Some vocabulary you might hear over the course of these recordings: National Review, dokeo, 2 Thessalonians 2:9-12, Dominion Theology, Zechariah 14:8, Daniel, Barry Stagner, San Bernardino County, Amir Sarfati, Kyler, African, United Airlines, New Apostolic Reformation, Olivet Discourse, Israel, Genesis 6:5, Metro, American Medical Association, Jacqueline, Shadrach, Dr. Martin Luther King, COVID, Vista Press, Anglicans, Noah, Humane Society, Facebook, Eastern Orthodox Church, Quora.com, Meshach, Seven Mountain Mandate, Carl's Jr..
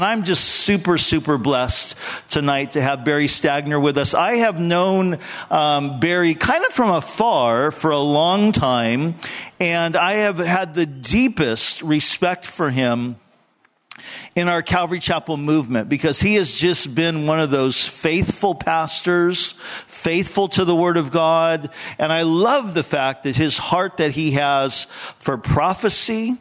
And I'm just super blessed tonight to have Barry Stagner with us. I have known Barry kind of from afar for a long time, and I have had the deepest respect for him in our Calvary Chapel movement, because he has just been one of those faithful pastors, faithful to the Word of God. And I love the fact that his heart that he has for prophecy,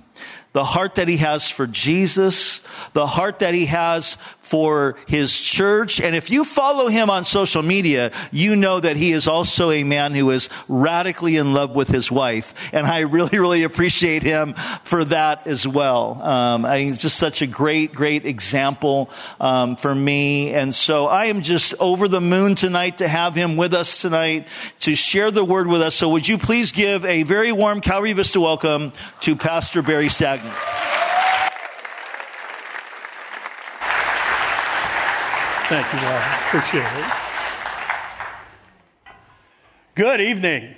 the heart that he has for Jesus, the heart that he has for his church. And if you follow him on social media, you know that he is also a man who is radically in love with his wife. And I really appreciate him for that as well. I think it's just such a great example for me. And so I am just over the moon tonight to have him with us tonight to share the word with us. So would you please give a very warm Calvary Vista welcome to Pastor Barry Stagner. Thank you all. Appreciate it. Good evening.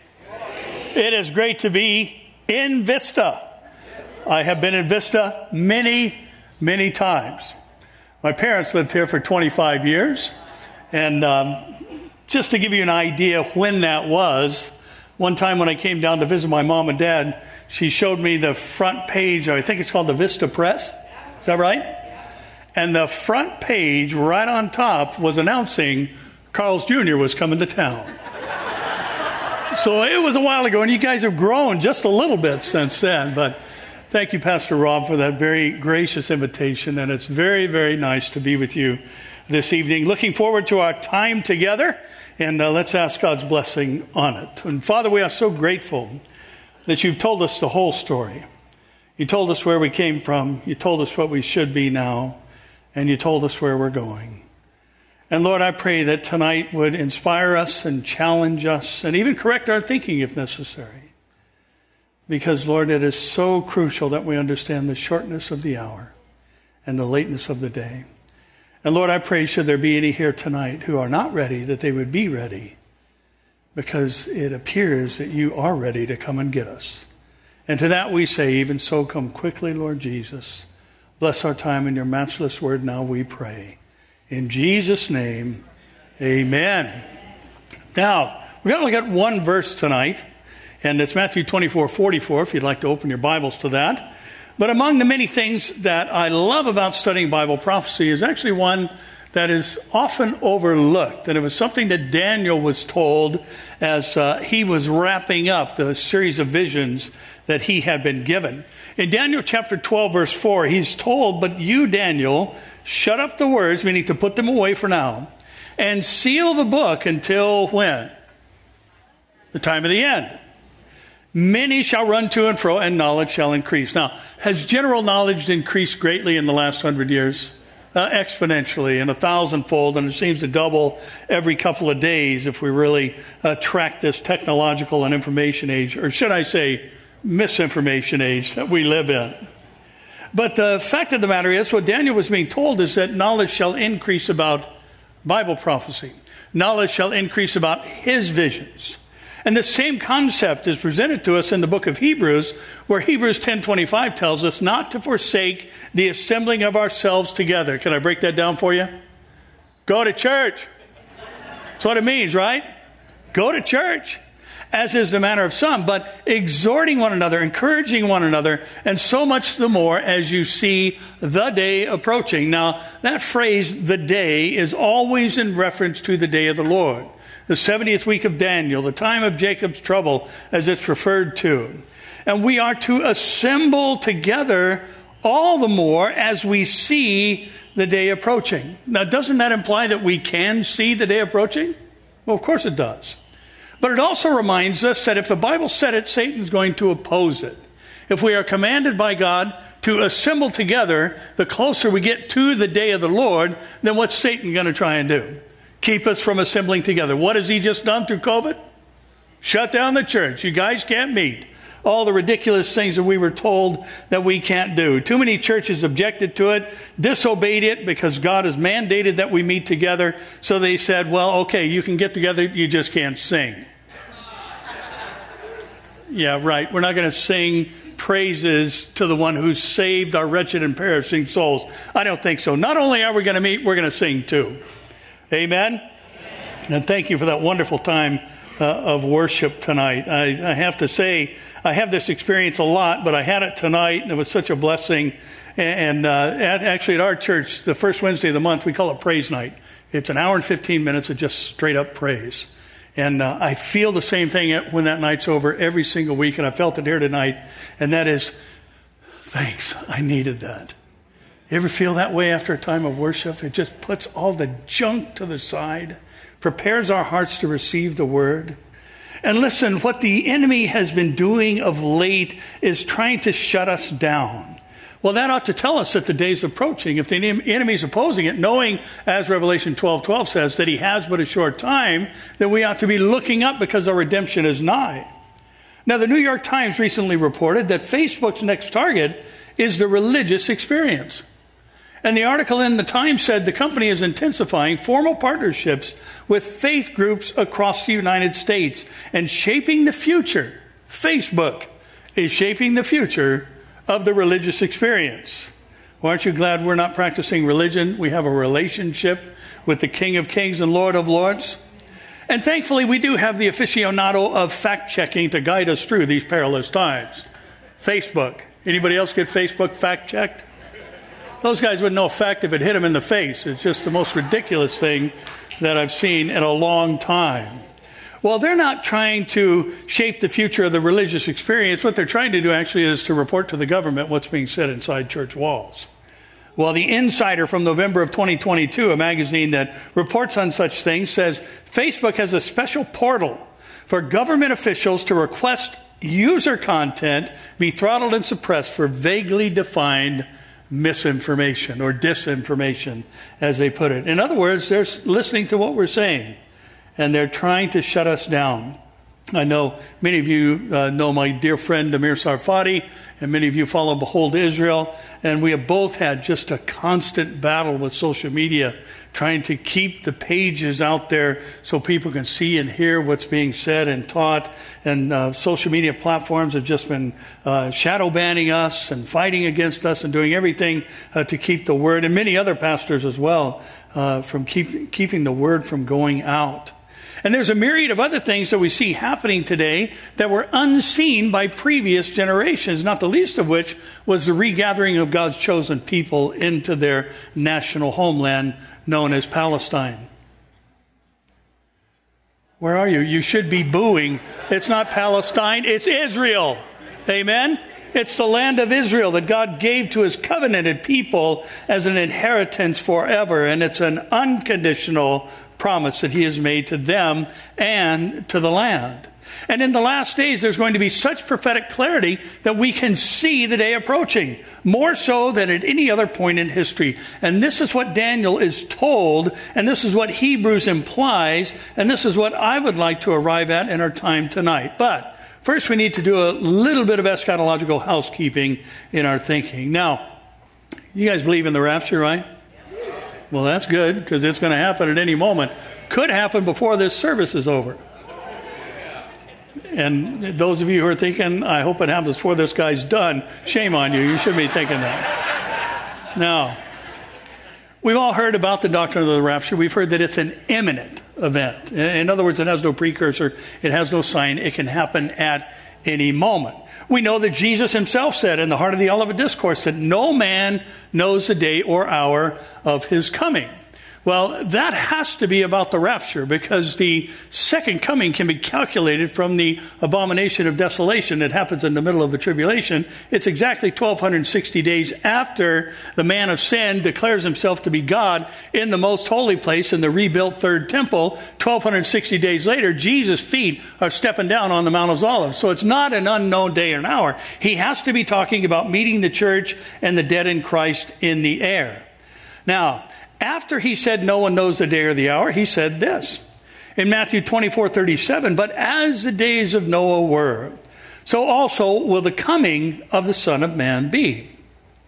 It is great to be in Vista. I have been in Vista many times. My parents lived here for 25 years. And just to give you an idea when that was, one time when I came down to visit my mom and dad, she showed me the front page. I think it's called the Vista Press. Is that right? And the front page right on top was announcing Carl's Jr. was coming to town. So it was a while ago, and you guys have grown just a little bit since then. But thank you, Pastor Rob, for that very gracious invitation. And it's very nice to be with you this evening. Looking forward to our time together. And let's ask God's blessing on it. And Father, we are so grateful that you've told us the whole story. You told us where we came from. You told us what we should be now. And you told us where we're going. And Lord, I pray that tonight would inspire us and challenge us and even correct our thinking if necessary. Because Lord, it is so crucial that we understand the shortness of the hour and the lateness of the day. And Lord, I pray, should there be any here tonight who are not ready, that they would be ready, because it appears that you are ready to come and get us. And to that we say, even so, come quickly, Lord Jesus. Bless our time in your matchless word now, we pray. In Jesus' name, amen. Now, we're going to look at one verse tonight, and it's Matthew 24:44, if you'd like to open your Bibles to that. But among the many things that I love about studying Bible prophecy is actually one that is often overlooked. And it was something that Daniel was told as he was wrapping up the series of visions that he had been given. In Daniel chapter 12, verse 4, he's told, "But you, Daniel, shut up the words," meaning to put them away for now, "and seal the book until" when? "The time of the end. Many shall run to and fro, and knowledge shall increase." Now, has general knowledge increased greatly in the last 100 years? Exponentially and 1,000-fold, and it seems to double every couple of days if we really track this technological and information age, or should I say misinformation age, that we live in. But the fact of the matter is, what Daniel was being told is that knowledge shall increase about Bible prophecy. Knowledge shall increase about his visions. And the same concept is presented to us in the book of Hebrews, where Hebrews 10:25 tells us not to forsake the assembling of ourselves together. Can I break that down for you? Go to church. That's what it means, right? Go to church, as is the manner of some, but exhorting one another, encouraging one another, and so much the more as you see the day approaching. Now, that phrase, "the day," is always in reference to the day of the Lord. The 70th week of Daniel, the time of Jacob's trouble, as it's referred to. And we are to assemble together all the more as we see the day approaching. Now, doesn't that imply that we can see the day approaching? Well, of course it does. But it also reminds us that if the Bible said it, Satan's going to oppose it. If we are commanded by God to assemble together, the closer we get to the day of the Lord, then what's Satan going to try and do? Keep us from assembling together. What has he just done through COVID? Shut down the church. You guys can't meet. All the ridiculous things that we were told that we can't do. Too many churches objected to it, disobeyed it, because God has mandated that we meet together. So they said, well, okay, you can get together, you just can't sing. Yeah, right. We're not going to sing praises to the one who saved our wretched and perishing souls? I don't think so. Not only are we going to meet, we're going to sing too. Amen? Amen. And thank you for that wonderful time of worship tonight. I have to say, I have this experience a lot, but I had it tonight, and it was such a blessing. And actually at our church, the first Wednesday of the month, we call it Praise Night. It's an hour and 15 minutes of just straight up praise. And I feel the same thing when that night's over every single week, and I felt it here tonight, and that is, thanks, I needed that. You ever feel that way after a time of worship? It just puts all the junk to the side, prepares our hearts to receive the word. And listen, what the enemy has been doing of late is trying to shut us down. Well, that ought to tell us that the day's approaching. If the enemy's opposing it, knowing, as Revelation 12:12 says, that he has but a short time, then we ought to be looking up because our redemption is nigh. Now, the New York Times recently reported that Facebook's next target is the religious experience. And the article in the Times said the company is intensifying formal partnerships with faith groups across the United States and shaping the future. Facebook is shaping the future of the religious experience. Well, aren't you glad we're not practicing religion? We have a relationship with the King of Kings and Lord of Lords. And thankfully, we do have the aficionado of fact-checking to guide us through these perilous times. Facebook. Anybody else get Facebook fact-checked? Those guys wouldn't know a fact if it hit them in the face. It's just the most ridiculous thing that I've seen in a long time. Well, they're not trying to shape the future of the religious experience. What they're trying to do actually is to report to the government what's being said inside church walls. Well, The Insider from November of 2022, a magazine that reports on such things, says Facebook has a special portal for government officials to request user content be throttled and suppressed for vaguely defined misinformation or disinformation, as they put it. In other words, they're listening to what we're saying, and they're trying to shut us down. I know many of you know my dear friend Amir Sarfati, and many of you follow Behold Israel, and we have both had just a constant battle with social media, trying to keep the pages out there so people can see and hear what's being said and taught. And social media platforms have just been shadow banning us and fighting against us and doing everything to keep the word, and many other pastors as well, from keeping the word from going out. And there's a myriad of other things that we see happening today that were unseen by previous generations, not the least of which was the regathering of God's chosen people into their national homeland known as Palestine. Where are you? You should be booing. It's not Palestine, it's Israel. Amen? It's the land of Israel that God gave to his covenanted people as an inheritance forever, and it's an unconditional promise that he has made to them and to the land. And in the last days, there's going to be such prophetic clarity that we can see the day approaching, more so than at any other point in history. And this is what Daniel is told, and this is what Hebrews implies, and this is what I would like to arrive at in our time tonight. But first, we need to do a little bit of eschatological housekeeping in our thinking. Now, you guys believe in the rapture, right? Well, that's good, because it's going to happen at any moment. Could happen before this service is over. And those of you who are thinking, I hope it happens before this guy's done, shame on you. You shouldn't be thinking that. Now, we've all heard about the doctrine of the rapture. We've heard that it's an imminent event. In other words, it has no precursor. It has no sign. It can happen at any moment. We know that Jesus himself said in the heart of the Olivet Discourse that no man knows the day or hour of his coming. Well, that has to be about the rapture, because the second coming can be calculated from the abomination of desolation that happens in the middle of the tribulation. It's exactly 1,260 days after the man of sin declares himself to be God in the most holy place in the rebuilt third temple. 1,260 days later, Jesus' feet are stepping down on the Mount of Olives. So it's not an unknown day or an hour. He has to be talking about meeting the church and the dead in Christ in the air. Now, after he said no one knows the day or the hour, he said this in Matthew 24:37, but as the days of Noah were, so also will the coming of the Son of Man be.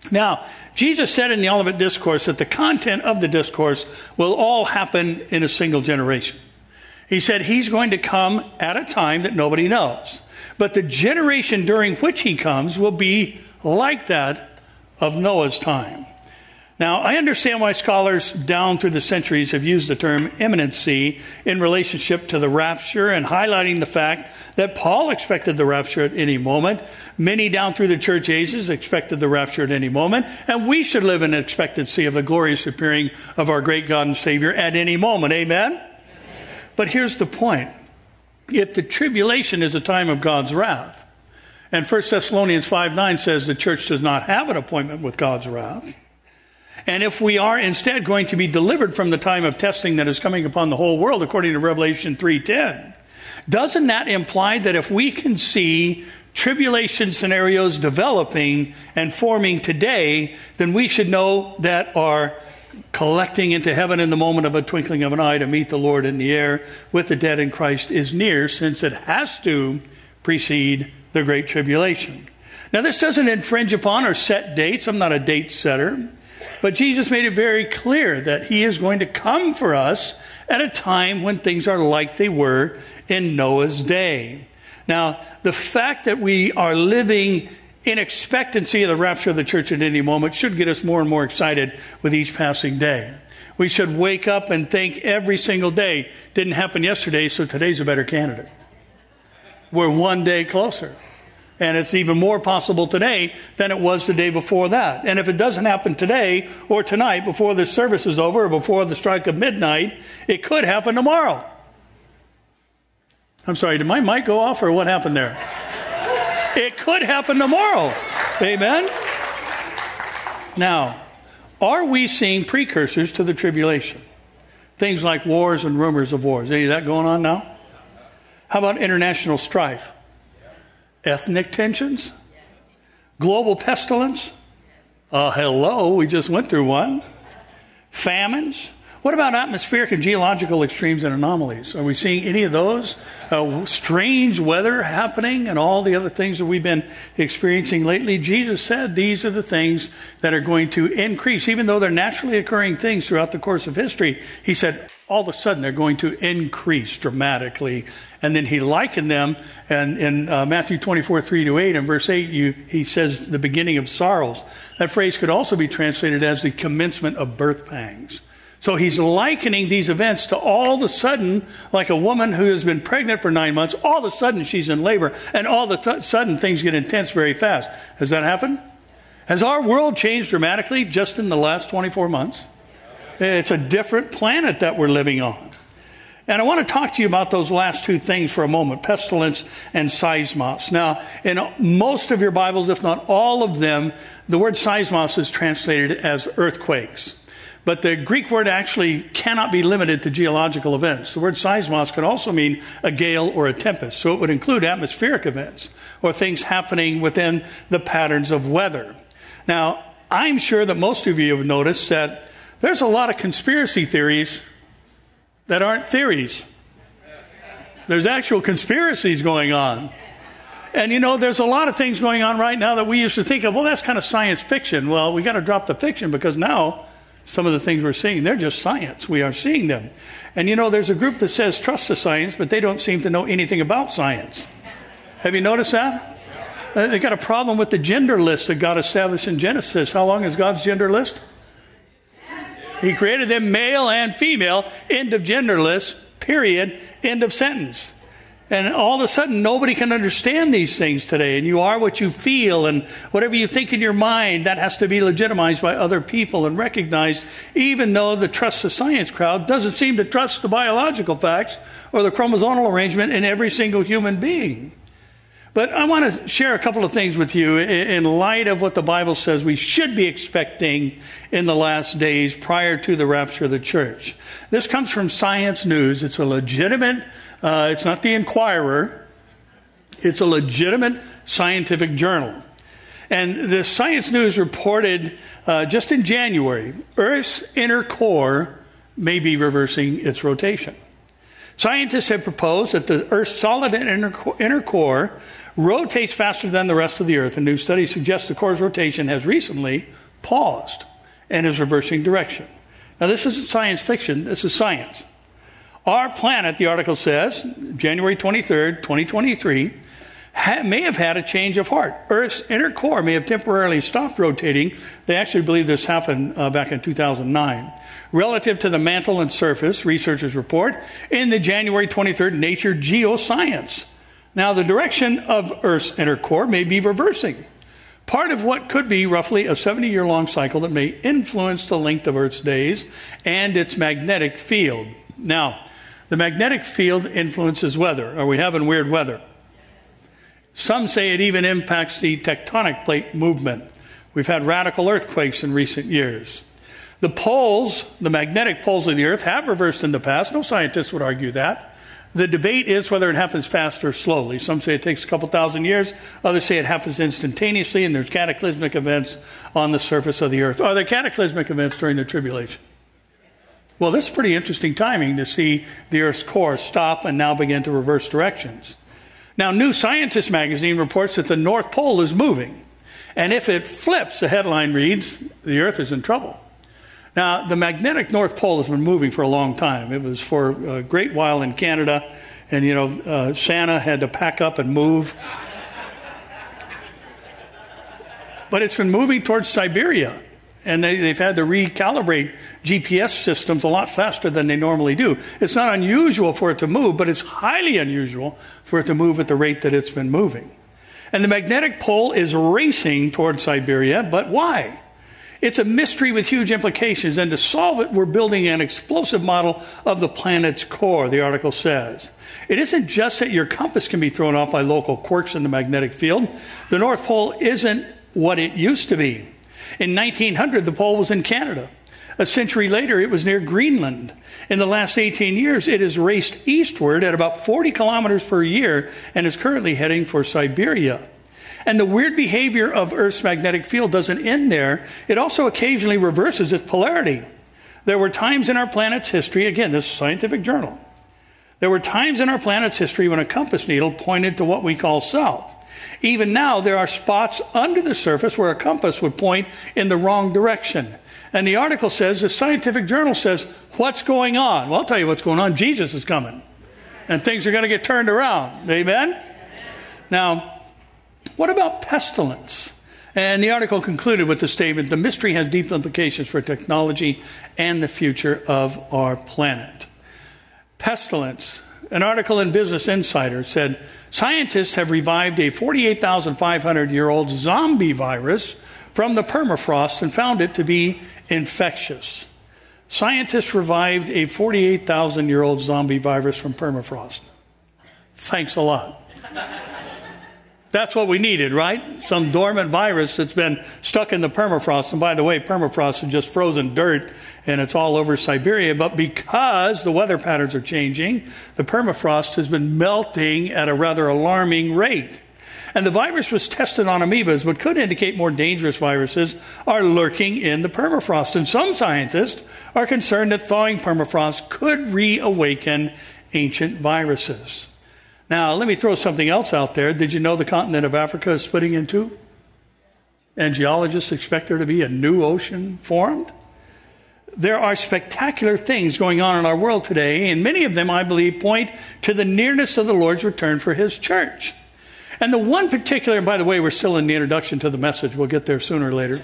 Now, Jesus said in the Olivet Discourse that the content of the discourse will all happen in a single generation. He said he's going to come at a time that nobody knows. But the generation during which he comes will be like that of Noah's time. Now, I understand why scholars down through the centuries have used the term imminency in relationship to the rapture and highlighting the fact that Paul expected the rapture at any moment. Many down through the church ages expected the rapture at any moment. And we should live in expectancy of the glorious appearing of our great God and Savior at any moment. Amen? Amen. But here's the point. If the tribulation is a time of God's wrath, and 1 Thessalonians 5:9 says the church does not have an appointment with God's wrath, and if we are instead going to be delivered from the time of testing that is coming upon the whole world, according to Revelation 3:10, doesn't that imply that if we can see tribulation scenarios developing and forming today, then we should know that our collecting into heaven in the moment of a twinkling of an eye to meet the Lord in the air with the dead in Christ is near, since it has to precede the Great Tribulation? Now, this doesn't infringe upon or set dates. I'm not a date setter. But Jesus made it very clear that he is going to come for us at a time when things are like they were in Noah's day. Now, the fact that we are living in expectancy of the rapture of the church at any moment should get us more and more excited with each passing day. We should wake up and think every single day, didn't happen yesterday, so today's a better candidate. We're one day closer. And it's even more possible today than it was the day before that. And if it doesn't happen today or tonight, before this service is over or before the strike of midnight, it could happen tomorrow. I'm sorry, did my mic go off or what happened there? It could happen tomorrow. Amen? Now, are we seeing precursors to the tribulation? Things like wars and rumors of wars. Any of that going on now? How about international strife? Ethnic tensions? Global pestilence? Hello, we just went through one. Famines? What about atmospheric and geological extremes and anomalies? Are we seeing any of those? Strange weather happening and all the other things that we've been experiencing lately? Jesus said these are the things that are going to increase. Even though they're naturally occurring things throughout the course of history, he said all of a sudden they're going to increase dramatically. And then he likened them, and in Matthew 24:3-8 and verse 8, he says the beginning of sorrows. That phrase could also be translated as the commencement of birth pangs. So he's likening these events to all of a sudden, like a woman who has been pregnant for 9 months, all of a sudden she's in labor, and all of a sudden things get intense very fast. Has that happened? Has our world changed dramatically just in the last 24 months? It's a different planet that we're living on. And I want to talk to you about those last two things for a moment, pestilence and seismos. Now, in most of your Bibles, if not all of them, the word seismos is translated as earthquakes. But the Greek word actually cannot be limited to geological events. The word seismos could also mean a gale or a tempest. So it would include atmospheric events or things happening within the patterns of weather. Now, I'm sure that most of you have noticed that there's a lot of conspiracy theories that aren't theories. There's actual conspiracies going on. And, you know, there's a lot of things going on right now that we used to think of, well, that's kind of science fiction. Well, we got to drop the fiction because now some of the things we're seeing, they're just science. We are seeing them. And you know, there's a group that says trust the science, but they don't seem to know anything about science. Have you noticed that? They got a problem with the gender list that God established in Genesis. How long is God's gender list? He created them male and female, end of gender list, period, end of sentence. And all of a sudden, nobody can understand these things today. And you are what you feel, and whatever you think in your mind, that has to be legitimized by other people and recognized, even though the trust the science crowd doesn't seem to trust the biological facts or the chromosomal arrangement in every single human being. But I want to share a couple of things with you in light of what the Bible says we should be expecting in the last days prior to the rapture of the church. This comes from Science News. It's a legitimate, it's not the Inquirer. It's a legitimate scientific journal. And the Science News reported just in January, Earth's inner core may be reversing its rotation. Scientists have proposed that the Earth's solid inner core rotates faster than the rest of the Earth. A new study suggests the core's rotation has recently paused and is reversing direction. Now, this isn't science fiction. This is science. Our planet, the article says, January 23rd, 2023, may have had a change of heart. Earth's inner core may have temporarily stopped rotating. They actually believe this happened back in 2009. Relative to the mantle and surface, researchers report, in the January 23rd Nature Geoscience. Now, the direction of Earth's inner core may be reversing, part of what could be roughly a 70-year-long cycle that may influence the length of Earth's days and its magnetic field. Now, the magnetic field influences weather. Are we having weird weather? Some say it even impacts the tectonic plate movement. We've had radical earthquakes in recent years. The poles, the magnetic poles of the Earth, have reversed in the past. No scientist would argue that. The debate is whether it happens fast or slowly. Some say it takes a couple thousand years. Others say it happens instantaneously, and there's cataclysmic events on the surface of the Earth. Are there cataclysmic events during the tribulation? Well, this is pretty interesting timing to see the Earth's core stop and now begin to reverse directions. Now, New Scientist magazine reports that the North Pole is moving. And if it flips, the headline reads, the Earth is in trouble. Now, the magnetic North Pole has been moving for a long time. It was for a great while in Canada. And, you know, Santa had to pack up and move. But it's been moving towards Siberia. And they've had to recalibrate GPS systems a lot faster than they normally do. It's not unusual for it to move, but it's highly unusual for it to move at the rate that it's been moving. And the magnetic pole is racing toward Siberia, but why? It's a mystery with huge implications, and to solve it, we're building an explosive model of the planet's core, the article says. It isn't just that your compass can be thrown off by local quirks in the magnetic field. The North Pole isn't what it used to be. In 1900, the pole was in Canada. A century later, it was near Greenland. In the last 18 years, it has raced eastward at about 40 kilometers per year and is currently heading for Siberia. And the weird behavior of Earth's magnetic field doesn't end there. It also occasionally reverses its polarity. There were times in our planet's history, again, this is a scientific journal, there were times in our planet's history when a compass needle pointed to what we call south. Even now, there are spots under the surface where a compass would point in the wrong direction. And the article says, the scientific journal says, what's going on? Well, I'll tell you what's going on. Jesus is coming. And things are going to get turned around. Amen? Amen. Now, what about pestilence? And the article concluded with the statement, the mystery has deep implications for technology and the future of our planet. Pestilence. An article in Business Insider said, scientists have revived a 48,500-year-old zombie virus from the permafrost and found it to be infectious. Scientists revived a 48,000-year-old zombie virus from permafrost. Thanks a lot. That's what we needed, right? Some dormant virus that's been stuck in the permafrost. And by the way, permafrost is just frozen dirt, and it's all over Siberia. But because the weather patterns are changing, the permafrost has been melting at a rather alarming rate. And the virus was tested on amoebas, but could indicate more dangerous viruses are lurking in the permafrost. And some scientists are concerned that thawing permafrost could reawaken ancient viruses. Now, let me throw something else out there. Did you know the continent of Africa is splitting in two? And geologists expect there to be a new ocean formed? There are spectacular things going on in our world today, and many of them, I believe, point to the nearness of the Lord's return for his church. And the one particular, and by the way, we're still in the introduction to the message. We'll get there sooner or later.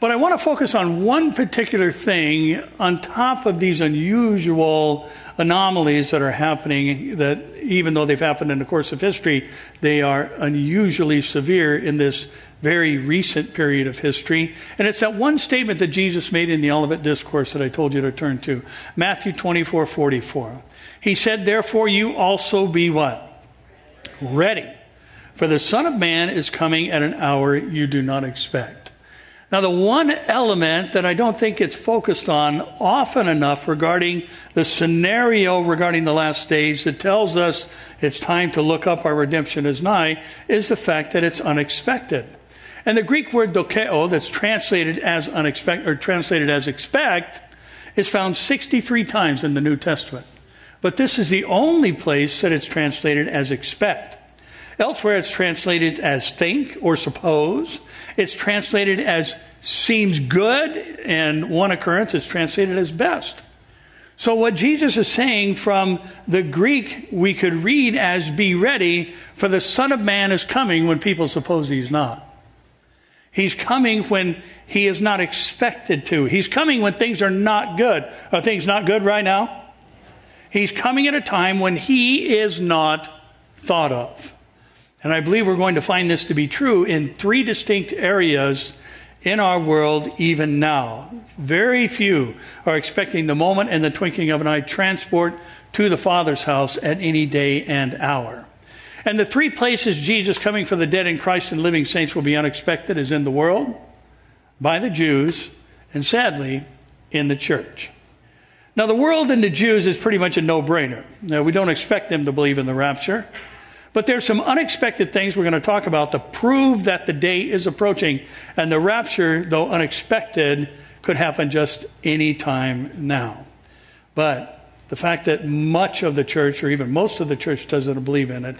But I want to focus on one particular thing on top of these unusual anomalies that are happening that, even though they've happened in the course of history, they are unusually severe in this very recent period of history. And it's that one statement that Jesus made in the Olivet Discourse that I told you to turn to, Matthew 24:44. He said, therefore you also be what? Ready. For the Son of Man is coming at an hour you do not expect. Now, the one element that I don't think it's focused on often enough regarding the scenario regarding the last days that tells us it's time to look up, our redemption is nigh, is the fact that it's unexpected. And the Greek word dokeo, that's translated as unexpected or translated as expect, is found 63 times in the New Testament. But this is the only place that it's translated as expect. Elsewhere, it's translated as think or suppose. It's translated as seems good. And one occurrence, it's translated as best. So what Jesus is saying from the Greek, we could read as be ready, for the Son of Man is coming when people suppose he's not. He's coming when he is not expected to. He's coming when things are not good. Are things not good right now? He's coming at a time when he is not thought of. And I believe we're going to find this to be true in three distinct areas in our world even now. Very few are expecting the moment and the twinkling of an eye transport to the Father's house at any day and hour. And the three places Jesus coming for the dead in Christ and living saints will be unexpected is in the world, by the Jews, and sadly, in the church. Now, the world and the Jews is pretty much a no-brainer. Now, we don't expect them to believe in the rapture. But there's some unexpected things we're going to talk about to prove that the day is approaching. And the rapture, though unexpected, could happen just any time now. But the fact that much of the church, or even most of the church, doesn't believe in it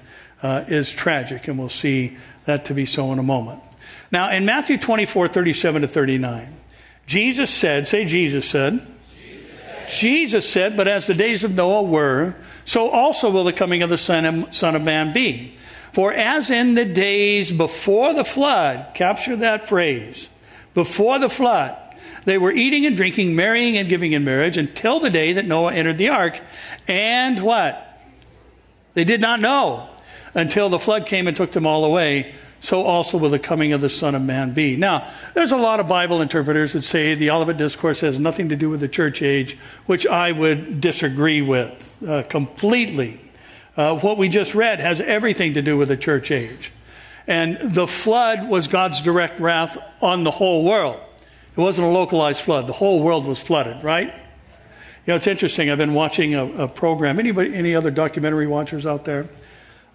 is tragic. And we'll see that to be so in a moment. Now, in Matthew 24:37-39, Jesus said, say Jesus said. Jesus said, but as the days of Noah were, so also will the coming of the Son of Man be. For as in the days before the flood, capture that phrase, before the flood, they were eating and drinking, marrying and giving in marriage until the day that Noah entered the ark. And what? They did not know until the flood came and took them all away. So also will the coming of the Son of Man be. Now, there's a lot of Bible interpreters that say the Olivet Discourse has nothing to do with the church age, which I would disagree with completely. What we just read has everything to do with the church age. And the flood was God's direct wrath on the whole world. It wasn't a localized flood. The whole world was flooded, right? You know, it's interesting. I've been watching a program. Anybody, any other documentary watchers out there?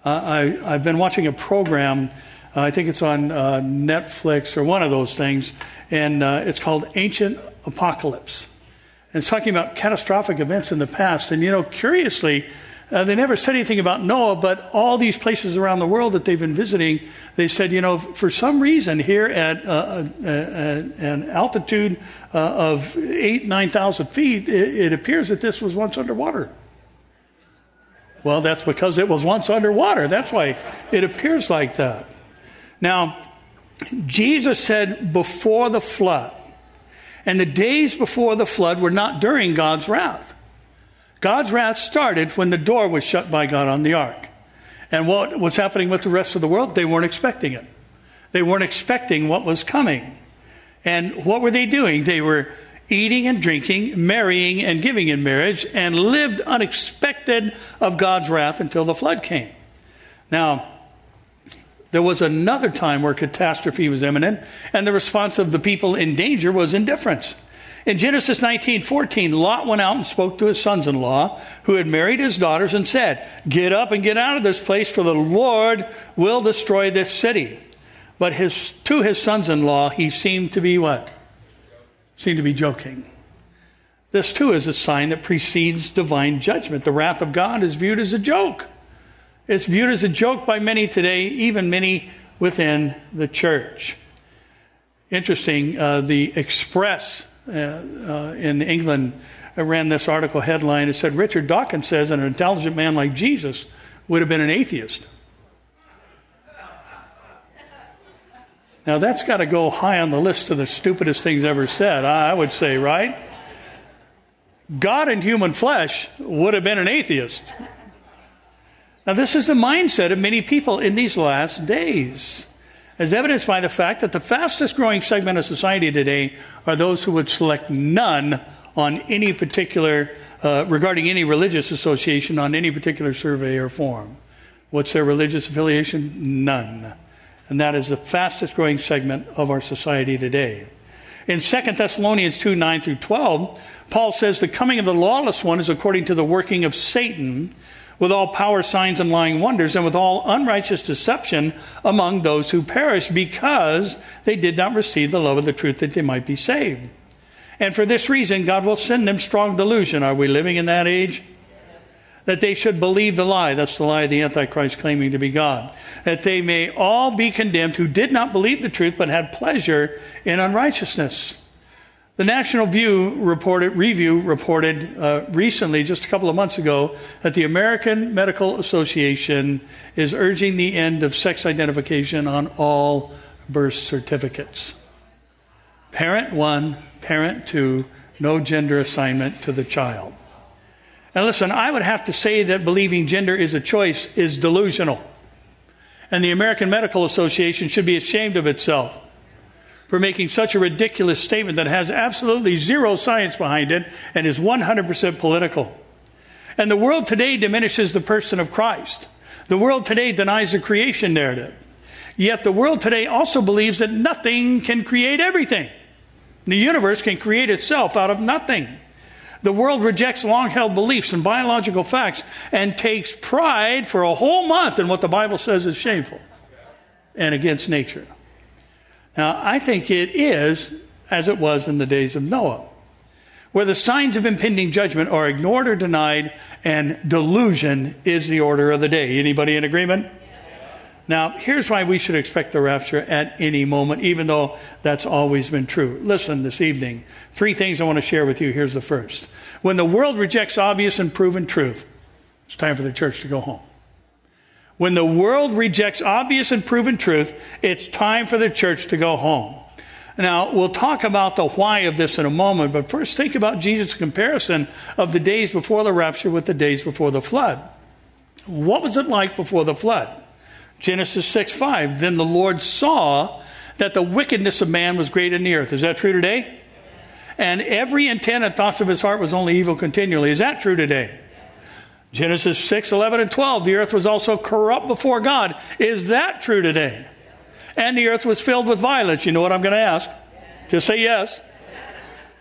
I've been watching a program. I think it's on Netflix or one of those things, and it's called Ancient Apocalypse. And it's talking about catastrophic events in the past. And, you know, curiously, they never said anything about Noah, but all these places around the world that they've been visiting, they said, you know, for some reason here at an altitude of 9,000 feet, it appears that this was once underwater. Well, that's because it was once underwater. That's why it appears like that. Now, Jesus said before the flood, and the days before the flood were not during God's wrath. God's wrath started when the door was shut by God on the ark. And what was happening with the rest of the world, they weren't expecting it. They weren't expecting what was coming. And what were they doing? They were eating and drinking, marrying and giving in marriage, and lived unexpected of God's wrath until the flood came. Now, there was another time where catastrophe was imminent, and the response of the people in danger was indifference. In Genesis 19:14, Lot went out and spoke to his sons-in-law, who had married his daughters, and said, "Get up and get out of this place, for the Lord will destroy this city." But to his sons-in-law, he seemed to be what? Seemed to be joking. This, too, is a sign that precedes divine judgment. The wrath of God is viewed as a joke. It's viewed as a joke by many today, even many within the church. Interesting, the Express in England ran this article headline. It said, Richard Dawkins says an intelligent man like Jesus would have been an atheist. Now that's got to go high on the list of the stupidest things ever said, I would say, right? God in human flesh would have been an atheist. Now, this is the mindset of many people in these last days, as evidenced by the fact that the fastest growing segment of society today are those who would select none on any particular, regarding any religious association on any particular survey or form. What's their religious affiliation? None. And that is the fastest growing segment of our society today. In 2 Thessalonians 2:9-12, Paul says, the coming of the lawless one is according to the working of Satan, with all power, signs, and lying wonders, and with all unrighteous deception among those who perish, because they did not receive the love of the truth that they might be saved. And for this reason, God will send them strong delusion. Are we living in that age? Yes. That they should believe the lie. That's the lie of the Antichrist claiming to be God. That they may all be condemned who did not believe the truth, but had pleasure in unrighteousness. The National Review reported recently, just a couple of months ago, that the American Medical Association is urging the end of sex identification on all birth certificates. Parent one, parent two, no gender assignment to the child. Now listen, I would have to say that believing gender is a choice is delusional. And the American Medical Association should be ashamed of itself for making such a ridiculous statement that has absolutely zero science behind it and is 100% political. And the world today diminishes the person of Christ. The world today denies the creation narrative. Yet the world today also believes that nothing can create everything. The universe can create itself out of nothing. The world rejects long-held beliefs and biological facts and takes pride for a whole month in what the Bible says is shameful and against nature. Now, I think it is as it was in the days of Noah, where the signs of impending judgment are ignored or denied, and delusion is the order of the day. Anybody in agreement? Now, here's why we should expect the rapture at any moment, even though that's always been true. Listen, this evening, three things I want to share with you. Here's the first. When the world rejects obvious and proven truth, it's time for the church to go home. When the world rejects obvious and proven truth, it's time for the church to go home. Now, we'll talk about the why of this in a moment, but first think about Jesus' comparison of the days before the rapture with the days before the flood. What was it like before the flood? Genesis 6:5, then the Lord saw that the wickedness of man was great in the earth. Is that true today? Yes. And every intent and thoughts of his heart was only evil continually. Is that true today? Yes. Genesis 6:11 and 12, the earth was also corrupt before God. Is that true today? Yes. And the earth was filled with violence. You know what I'm going to ask? Yes. Just say yes.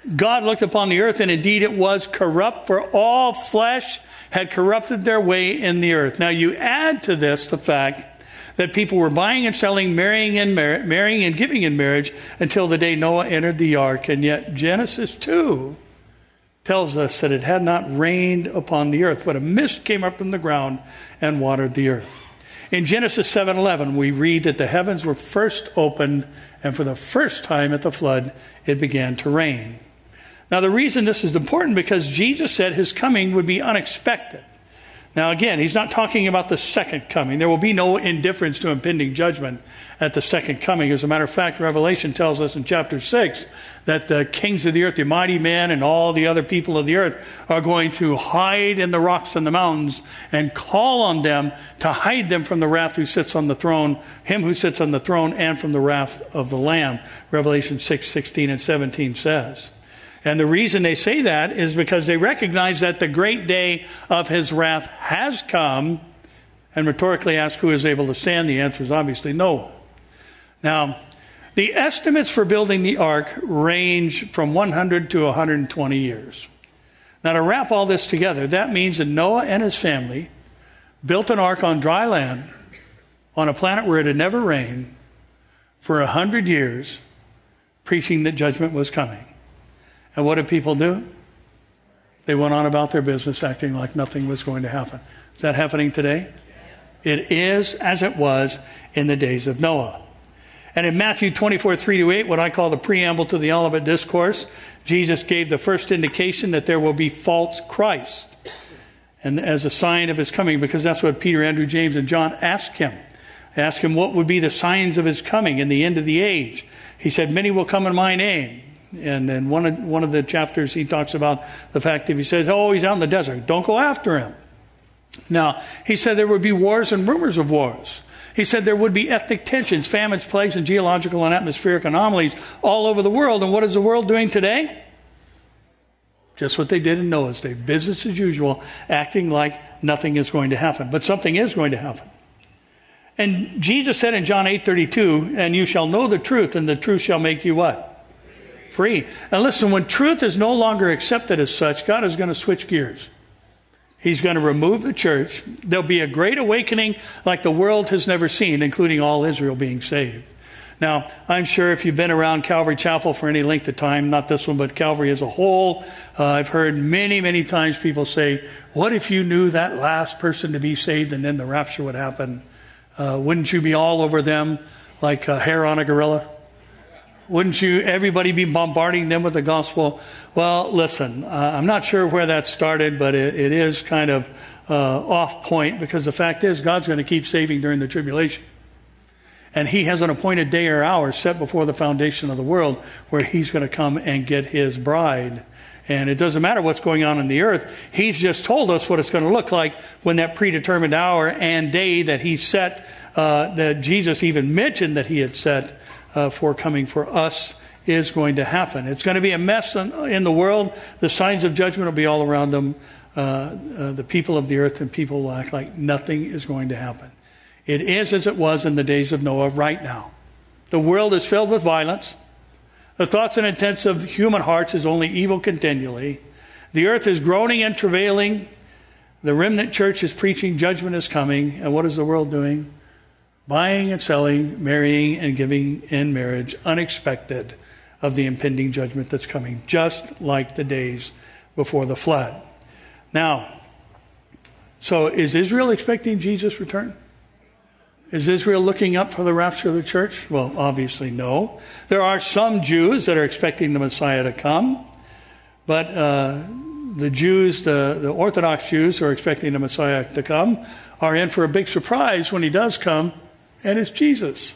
Yes. God looked upon the earth, and indeed it was corrupt, for all flesh had corrupted their way in the earth. Now you add to this the fact that people were buying and selling, marrying and giving in marriage until the day Noah entered the ark. And yet Genesis 2 tells us that it had not rained upon the earth, but a mist came up from the ground and watered the earth. In Genesis 7:11, we read that the heavens were first opened, and for the first time at the flood, it began to rain. Now, the reason this is important because Jesus said his coming would be unexpected. Now, again, he's not talking about the second coming. There will be no indifference to impending judgment at the second coming. As a matter of fact, Revelation tells us in chapter 6 that the kings of the earth, the mighty men, and all the other people of the earth are going to hide in the rocks and the mountains and call on them to hide them from the wrath who sits on the throne, him who sits on the throne, and from the wrath of the Lamb, Revelation 6:16 and 17 says. And the reason they say that is because they recognize that the great day of his wrath has come, and rhetorically ask who is able to stand. The answer is obviously no. Now, the estimates for building the ark range from 100 to 120 years. Now, to wrap all this together, that means that Noah and his family built an ark on dry land on a planet where it had never rained for 100 years, preaching that judgment was coming. And what did people do? They went on about their business, acting like nothing was going to happen. Is that happening today? Yes. It is as it was in the days of Noah. And in Matthew 24:3-8, what I call the preamble to the Olivet Discourse, Jesus gave the first indication that there will be false Christs, and as a sign of his coming, because that's what Peter, Andrew, James, and John asked him. They asked him what would be the signs of his coming in the end of the age. He said, many will come in my name. And then one of the chapters, he talks about the fact that if he says, oh, he's out in the desert, don't go after him. Now, he said there would be wars and rumors of wars. He said there would be ethnic tensions, famines, plagues, and geological and atmospheric anomalies all over the world. And what is the world doing today? Just what they did in Noah's day. Business as usual, acting like nothing is going to happen. But something is going to happen. And Jesus said in John 8:32, and you shall know the truth, and the truth shall make you what? Free. And listen, when truth is no longer accepted as such, God is going to switch gears. He's going to remove the church. There'll be a great awakening like the world has never seen, including all Israel being saved. Now, I'm sure if you've been around Calvary Chapel for any length of time, not this one, but Calvary as a whole, I've heard many, many times people say, what if you knew that last person to be saved and then the rapture would happen? Wouldn't you be all over them like hair on a gorilla? Wouldn't you, everybody be bombarding them with the gospel? Well, listen, I'm not sure where that started, but it is kind of off point, because the fact is God's going to keep saving during the tribulation. And he has an appointed day or hour set before the foundation of the world where he's going to come and get his bride. And it doesn't matter what's going on in the earth. He's just told us what it's going to look like when that predetermined hour and day that he set, that Jesus even mentioned that he had set for coming for us, is going to happen. It's going to be a mess in the world. The signs of judgment will be all around them. The people of the earth and people will act like nothing is going to happen. It is as it was in the days of Noah right now. The world is filled with violence. The thoughts and intents of human hearts is only evil continually. The earth is groaning and travailing. The remnant church is preaching judgment is coming. And what is the world doing? Buying and selling, marrying and giving in marriage, unexpected of the impending judgment that's coming, just like the days before the flood. Now, so is Israel expecting Jesus' return? Is Israel looking up for the rapture of the church? Well, obviously no. There are some Jews that are expecting the Messiah to come, but the Jews, the Orthodox Jews who are expecting the Messiah to come, are in for a big surprise when he does come, and it's Jesus.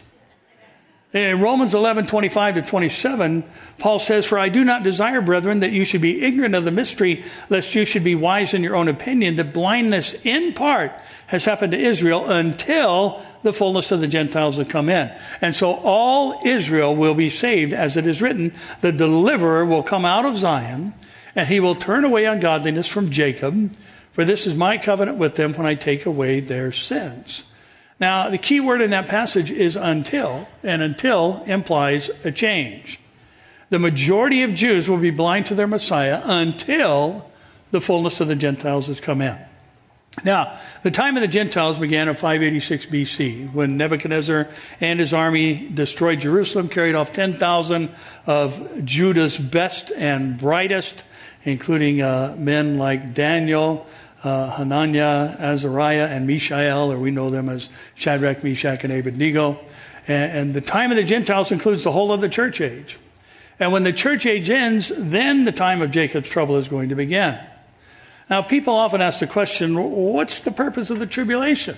In Romans 11:25-27, Paul says, "For I do not desire, brethren, that you should be ignorant of the mystery, lest you should be wise in your own opinion. The blindness in part has happened to Israel until the fullness of the Gentiles have come in. And so all Israel will be saved, as it is written, the deliverer will come out of Zion, and he will turn away ungodliness from Jacob. For this is my covenant with them when I take away their sins." Now, the key word in that passage is until, and until implies a change. The majority of Jews will be blind to their Messiah until the fullness of the Gentiles has come in. Now, the time of the Gentiles began in 586 BC, when Nebuchadnezzar and his army destroyed Jerusalem, carried off 10,000 of Judah's best and brightest, including men like Daniel, Hananiah, Azariah, and Mishael, or we know them as Shadrach, Meshach, and Abednego. And the time of the Gentiles includes the whole of the church age. And when the church age ends, then the time of Jacob's trouble is going to begin. Now, people often ask the question, what's the purpose of the tribulation?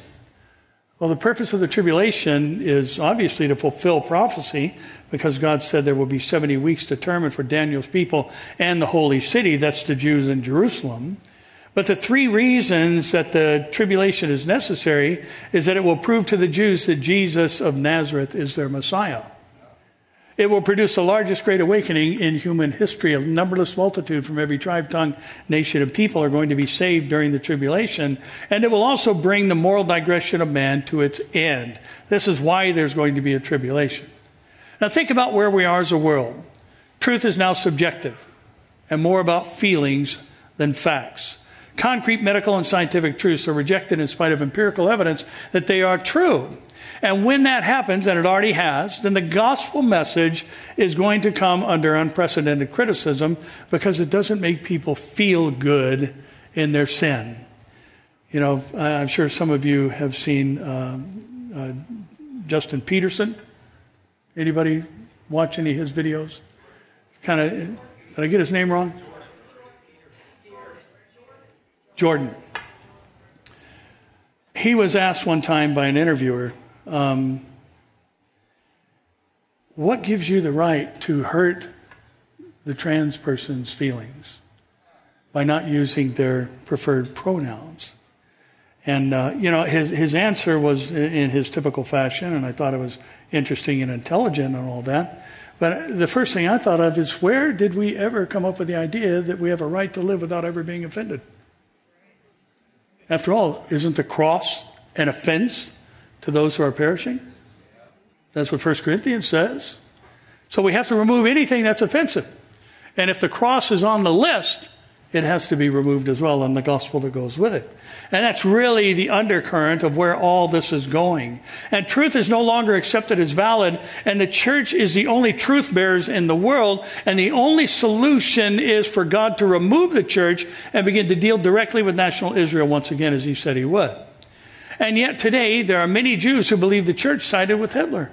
Well, the purpose of the tribulation is obviously to fulfill prophecy, because God said there will be 70 weeks determined for Daniel's people and the holy city, that's the Jews in Jerusalem. But the three reasons that the tribulation is necessary is that it will prove to the Jews that Jesus of Nazareth is their Messiah. It will produce the largest great awakening in human history. A numberless multitude from every tribe, tongue, nation, and people are going to be saved during the tribulation. And it will also bring the moral digression of man to its end. This is why there's going to be a tribulation. Now think about where we are as a world. Truth is now subjective and more about feelings than facts. Concrete medical and scientific truths are rejected in spite of empirical evidence that they are true. And when that happens, and it already has, then the gospel message is going to come under unprecedented criticism, because it doesn't make people feel good in their sin. You know, I'm sure some of you have seen Justin Peterson. Anybody watch any of his videos? Kind of, did I get his name wrong? Jordan. He was asked one time by an interviewer, what gives you the right to hurt the trans person's feelings by not using their preferred pronouns? And, you know, his answer was in his typical fashion, and I thought it was interesting and intelligent and all that. But the first thing I thought of is, where did we ever come up with the idea that we have a right to live without ever being offended? After all, isn't the cross an offense to those who are perishing? That's what 1 Corinthians says. So we have to remove anything that's offensive. And if the cross is on the list, it has to be removed as well, and the gospel that goes with it. And that's really the undercurrent of where all this is going. And truth is no longer accepted as valid, and the church is the only truth bearers in the world, and the only solution is for God to remove the church and begin to deal directly with national Israel once again, as he said he would. And yet today, there are many Jews who believe the church sided with Hitler.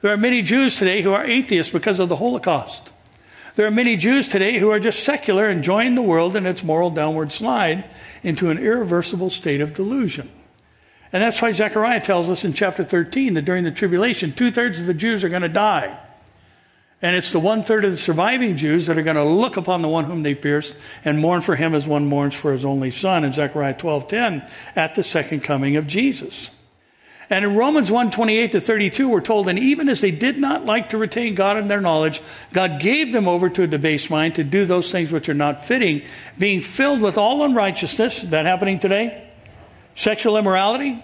There are many Jews today who are atheists because of the Holocaust. There are many Jews today who are just secular, enjoying the world and its moral downward slide into an irreversible state of delusion. And that's why Zechariah tells us in chapter 13 that during the tribulation, 2/3 of the Jews are going to die. And it's the 1/3 of the surviving Jews that are going to look upon the one whom they pierced and mourn for him as one mourns for his only son in Zechariah 12:10 at the second coming of Jesus. And in Romans 1:28-32, we're told, and even as they did not like to retain God in their knowledge, God gave them over to a debased mind to do those things which are not fitting, being filled with all unrighteousness. Is that happening today? Sexual immorality,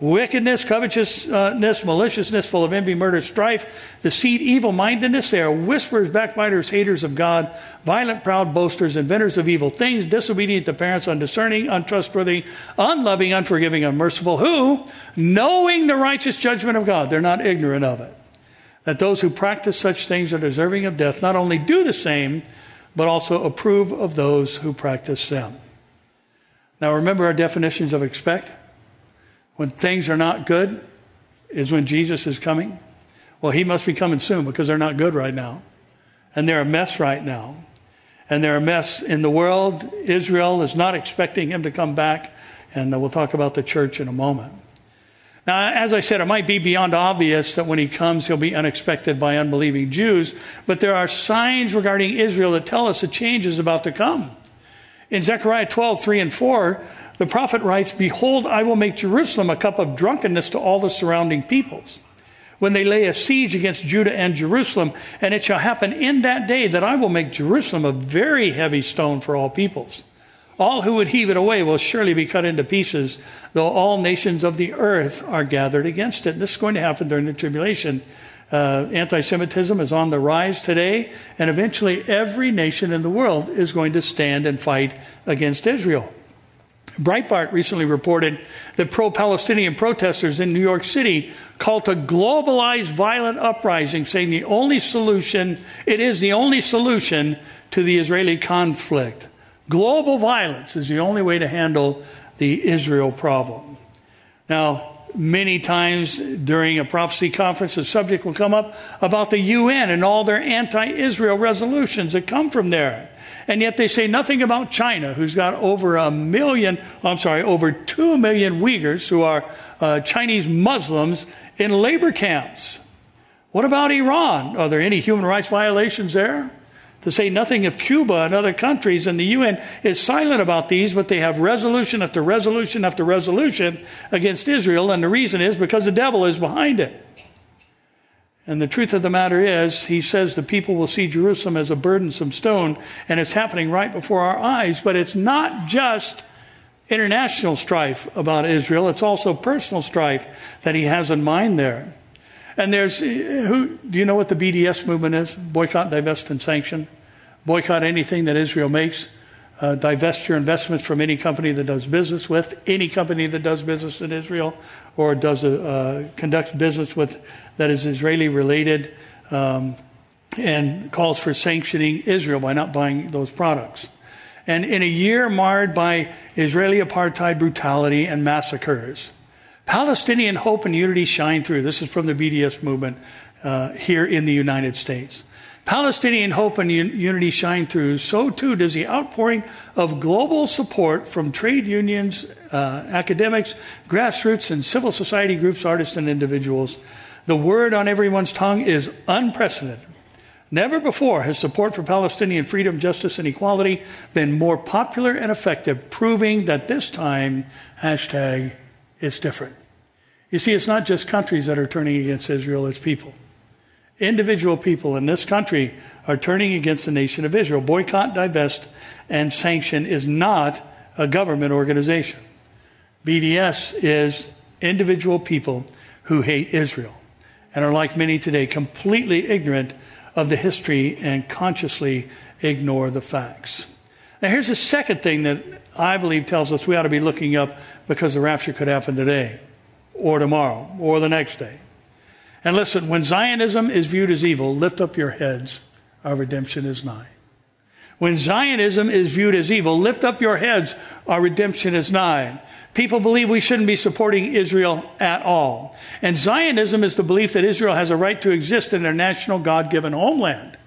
wickedness, covetousness, maliciousness, full of envy, murder, strife, deceit, evil-mindedness. They are whisperers, backbiters, haters of God, violent, proud, boasters, inventors of evil things, disobedient to parents, undiscerning, untrustworthy, unloving, unforgiving, unmerciful, who, knowing the righteous judgment of God, they're not ignorant of it, that those who practice such things are deserving of death, not only do the same, but also approve of those who practice them. Now, remember our definitions of expect. When things are not good is when Jesus is coming. Well, he must be coming soon because they're not good right now. And they're a mess right now. And they're a mess in the world. Israel is not expecting him to come back. And we'll talk about the church in a moment. Now, as I said, it might be beyond obvious that when he comes, he'll be unexpected by unbelieving Jews. But there are signs regarding Israel that tell us a change is about to come. In Zechariah 12:3-4, the prophet writes, "Behold, I will make Jerusalem a cup of drunkenness to all the surrounding peoples, when they lay a siege against Judah and Jerusalem. And it shall happen in that day that I will make Jerusalem a very heavy stone for all peoples. All who would heave it away will surely be cut into pieces, though all nations of the earth are gathered against it." And this is going to happen during the tribulation. Anti-Semitism is on the rise today, and eventually every nation in the world is going to stand and fight against Israel. Breitbart recently reported that pro-Palestinian protesters in New York City called a globalized violent uprising, saying it is the only solution to the Israeli conflict. Global violence is the only way to handle the Israel problem. Now, many times during a prophecy conference, the subject will come up about the UN and all their anti-Israel resolutions that come from there. And yet they say nothing about China, who's got over 2 million Uyghurs who are Chinese Muslims in labor camps. What about Iran? Are there any human rights violations there? To say nothing of Cuba and other countries, and the UN is silent about these, but they have resolution after resolution after resolution against Israel, and the reason is because the devil is behind it. And the truth of the matter is, he says the people will see Jerusalem as a burdensome stone, and it's happening right before our eyes. But it's not just international strife about Israel, it's also personal strife that he has in mind there. And do you know what the BDS movement is? Boycott, divest, and sanction. Boycott anything that Israel makes. Divest your investments from any company that does business with in Israel, or does conducts business with that is Israeli related, and calls for sanctioning Israel by not buying those products. And in a year marred by Israeli apartheid brutality and massacres, Palestinian hope and unity shine through. This is from the BDS movement here in the United States. Palestinian hope and unity shine through. So too does the outpouring of global support from trade unions, academics, grassroots, and civil society groups, artists, and individuals. The word on everyone's tongue is unprecedented. Never before has support for Palestinian freedom, justice, and equality been more popular and effective, proving that this time, #, it's different. You see, it's not just countries that are turning against Israel, it's people. Individual people in this country are turning against the nation of Israel. Boycott, divest, and sanction is not a government organization. BDS is individual people who hate Israel and are, like many today, completely ignorant of the history and consciously ignore the facts. Now, here's the second thing that I believe tells us we ought to be looking up, because the rapture could happen today or tomorrow or the next day. And listen, when Zionism is viewed as evil, lift up your heads, our redemption is nigh. When Zionism is viewed as evil, lift up your heads, our redemption is nigh. People believe we shouldn't be supporting Israel at all. And Zionism is the belief that Israel has a right to exist in their national God-given homeland.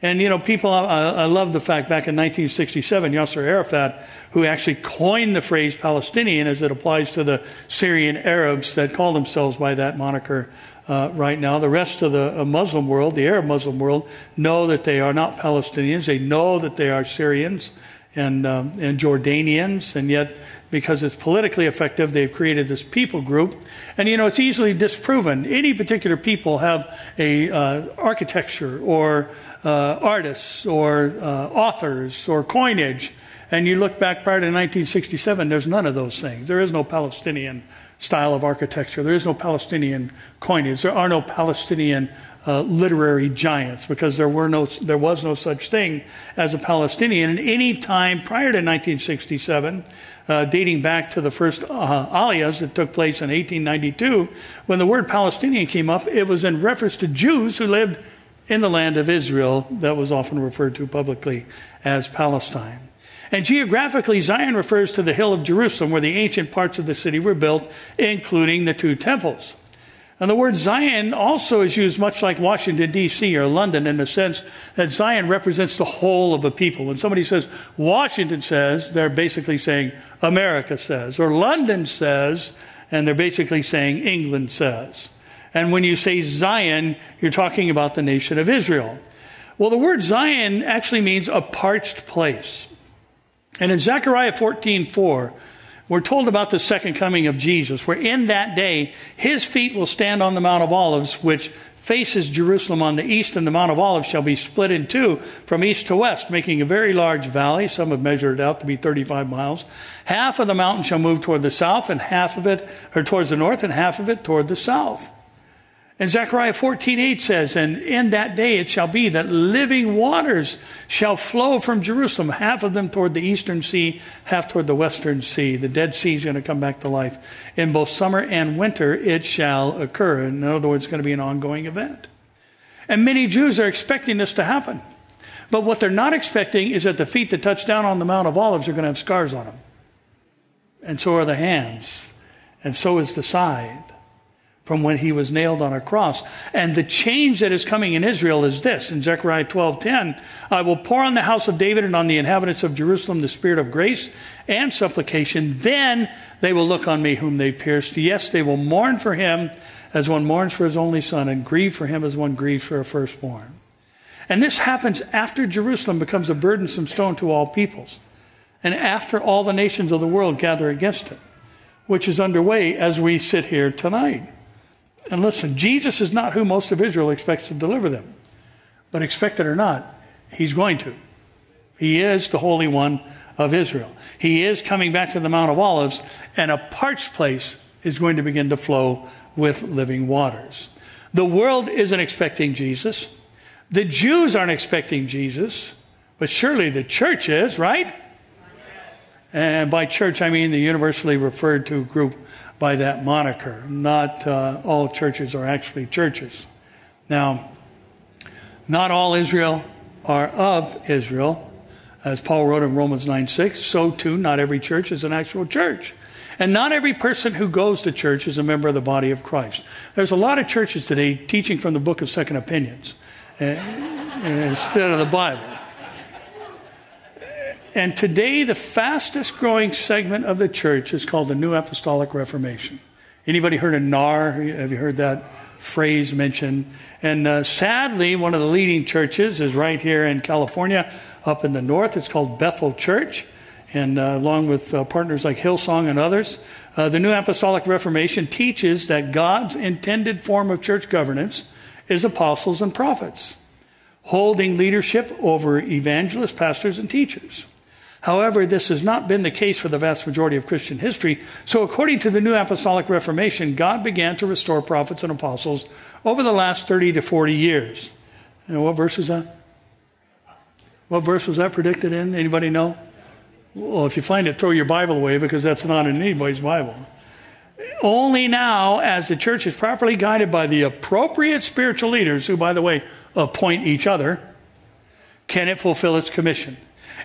And, you know, people, I love the fact back in 1967, Yasser Arafat, who actually coined the phrase Palestinian as it applies to the Syrian Arabs that call themselves by that moniker right now. The rest of the Muslim world, the Arab Muslim world, know that they are not Palestinians. They know that they are Syrians and Jordanians, and yet because it's politically effective, they've created this people group. And, you know, it's easily disproven. Any particular people have a architecture or artists or authors or coinage. And you look back prior to 1967, there's none of those things. There is no Palestinian style of architecture. There is no Palestinian coinage. There are no Palestinian literary giants, because there was no such thing as a Palestinian. And any time prior to 1967, dating back to the first aliyahs that took place in 1892, when the word Palestinian came up, it was in reference to Jews who lived in the land of Israel that was often referred to publicly as Palestine. And geographically, Zion refers to the hill of Jerusalem, where the ancient parts of the city were built, including the two temples. And the word Zion also is used much like Washington, D.C. or London, in the sense that Zion represents the whole of a people. When somebody says Washington says, they're basically saying America says, or London says, and they're basically saying England says. And when you say Zion, you're talking about the nation of Israel. Well, the word Zion actually means a parched place. And in Zechariah 14:4, we're told about the second coming of Jesus, where in that day his feet will stand on the Mount of Olives, which faces Jerusalem on the east, and the Mount of Olives shall be split in two from east to west, making a very large valley. Some have measured it out to be 35 miles. Half of the mountain shall move toward the south, and half of it, or towards the north, and half of it toward the south. And Zechariah 14:8 says, and in that day it shall be that living waters shall flow from Jerusalem, half of them toward the eastern sea, half toward the western sea. The Dead Sea is going to come back to life. In both summer and winter it shall occur. In other words, it's going to be an ongoing event. And many Jews are expecting this to happen. But what they're not expecting is that the feet that touch down on the Mount of Olives are going to have scars on them. And so are the hands. And so is the side, from when he was nailed on a cross. And the change that is coming in Israel is this. In Zechariah 12:10, I will pour on the house of David and on the inhabitants of Jerusalem the spirit of grace and supplication. Then they will look on me whom they pierced. Yes, they will mourn for him as one mourns for his only son, and grieve for him as one grieves for a firstborn. And this happens after Jerusalem becomes a burdensome stone to all peoples, and after all the nations of the world gather against it, which is underway as we sit here tonight. And listen, Jesus is not who most of Israel expects to deliver them. But expect it or not, he's going to. He is the Holy One of Israel. He is coming back to the Mount of Olives, and a parched place is going to begin to flow with living waters. The world isn't expecting Jesus. The Jews aren't expecting Jesus. But surely the church is, right? And by church, I mean the universally referred to group by that moniker. Not all churches are actually churches. Now, not all Israel are of Israel. As Paul wrote in Romans 9:6, so too not every church is an actual church. And not every person who goes to church is a member of the body of Christ. There's a lot of churches today teaching from the book of second opinions instead of the Bible. And today, the fastest growing segment of the church is called the New Apostolic Reformation. Anybody heard of NAR? Have you heard that phrase mentioned? And sadly, one of the leading churches is right here in California, up in the north. It's called Bethel Church. And along with partners like Hillsong and others, the New Apostolic Reformation teaches that God's intended form of church governance is apostles and prophets, holding leadership over evangelists, pastors, and teachers. However, this has not been the case for the vast majority of Christian history. So according to the New Apostolic Reformation, God began to restore prophets and apostles over the last 30 to 40 years. And what verse is that? What verse was that predicted in? Anybody know? Well, if you find it, throw your Bible away, because that's not in anybody's Bible. Only now, as the church is properly guided by the appropriate spiritual leaders, who, by the way, appoint each other, Can it fulfill its commission?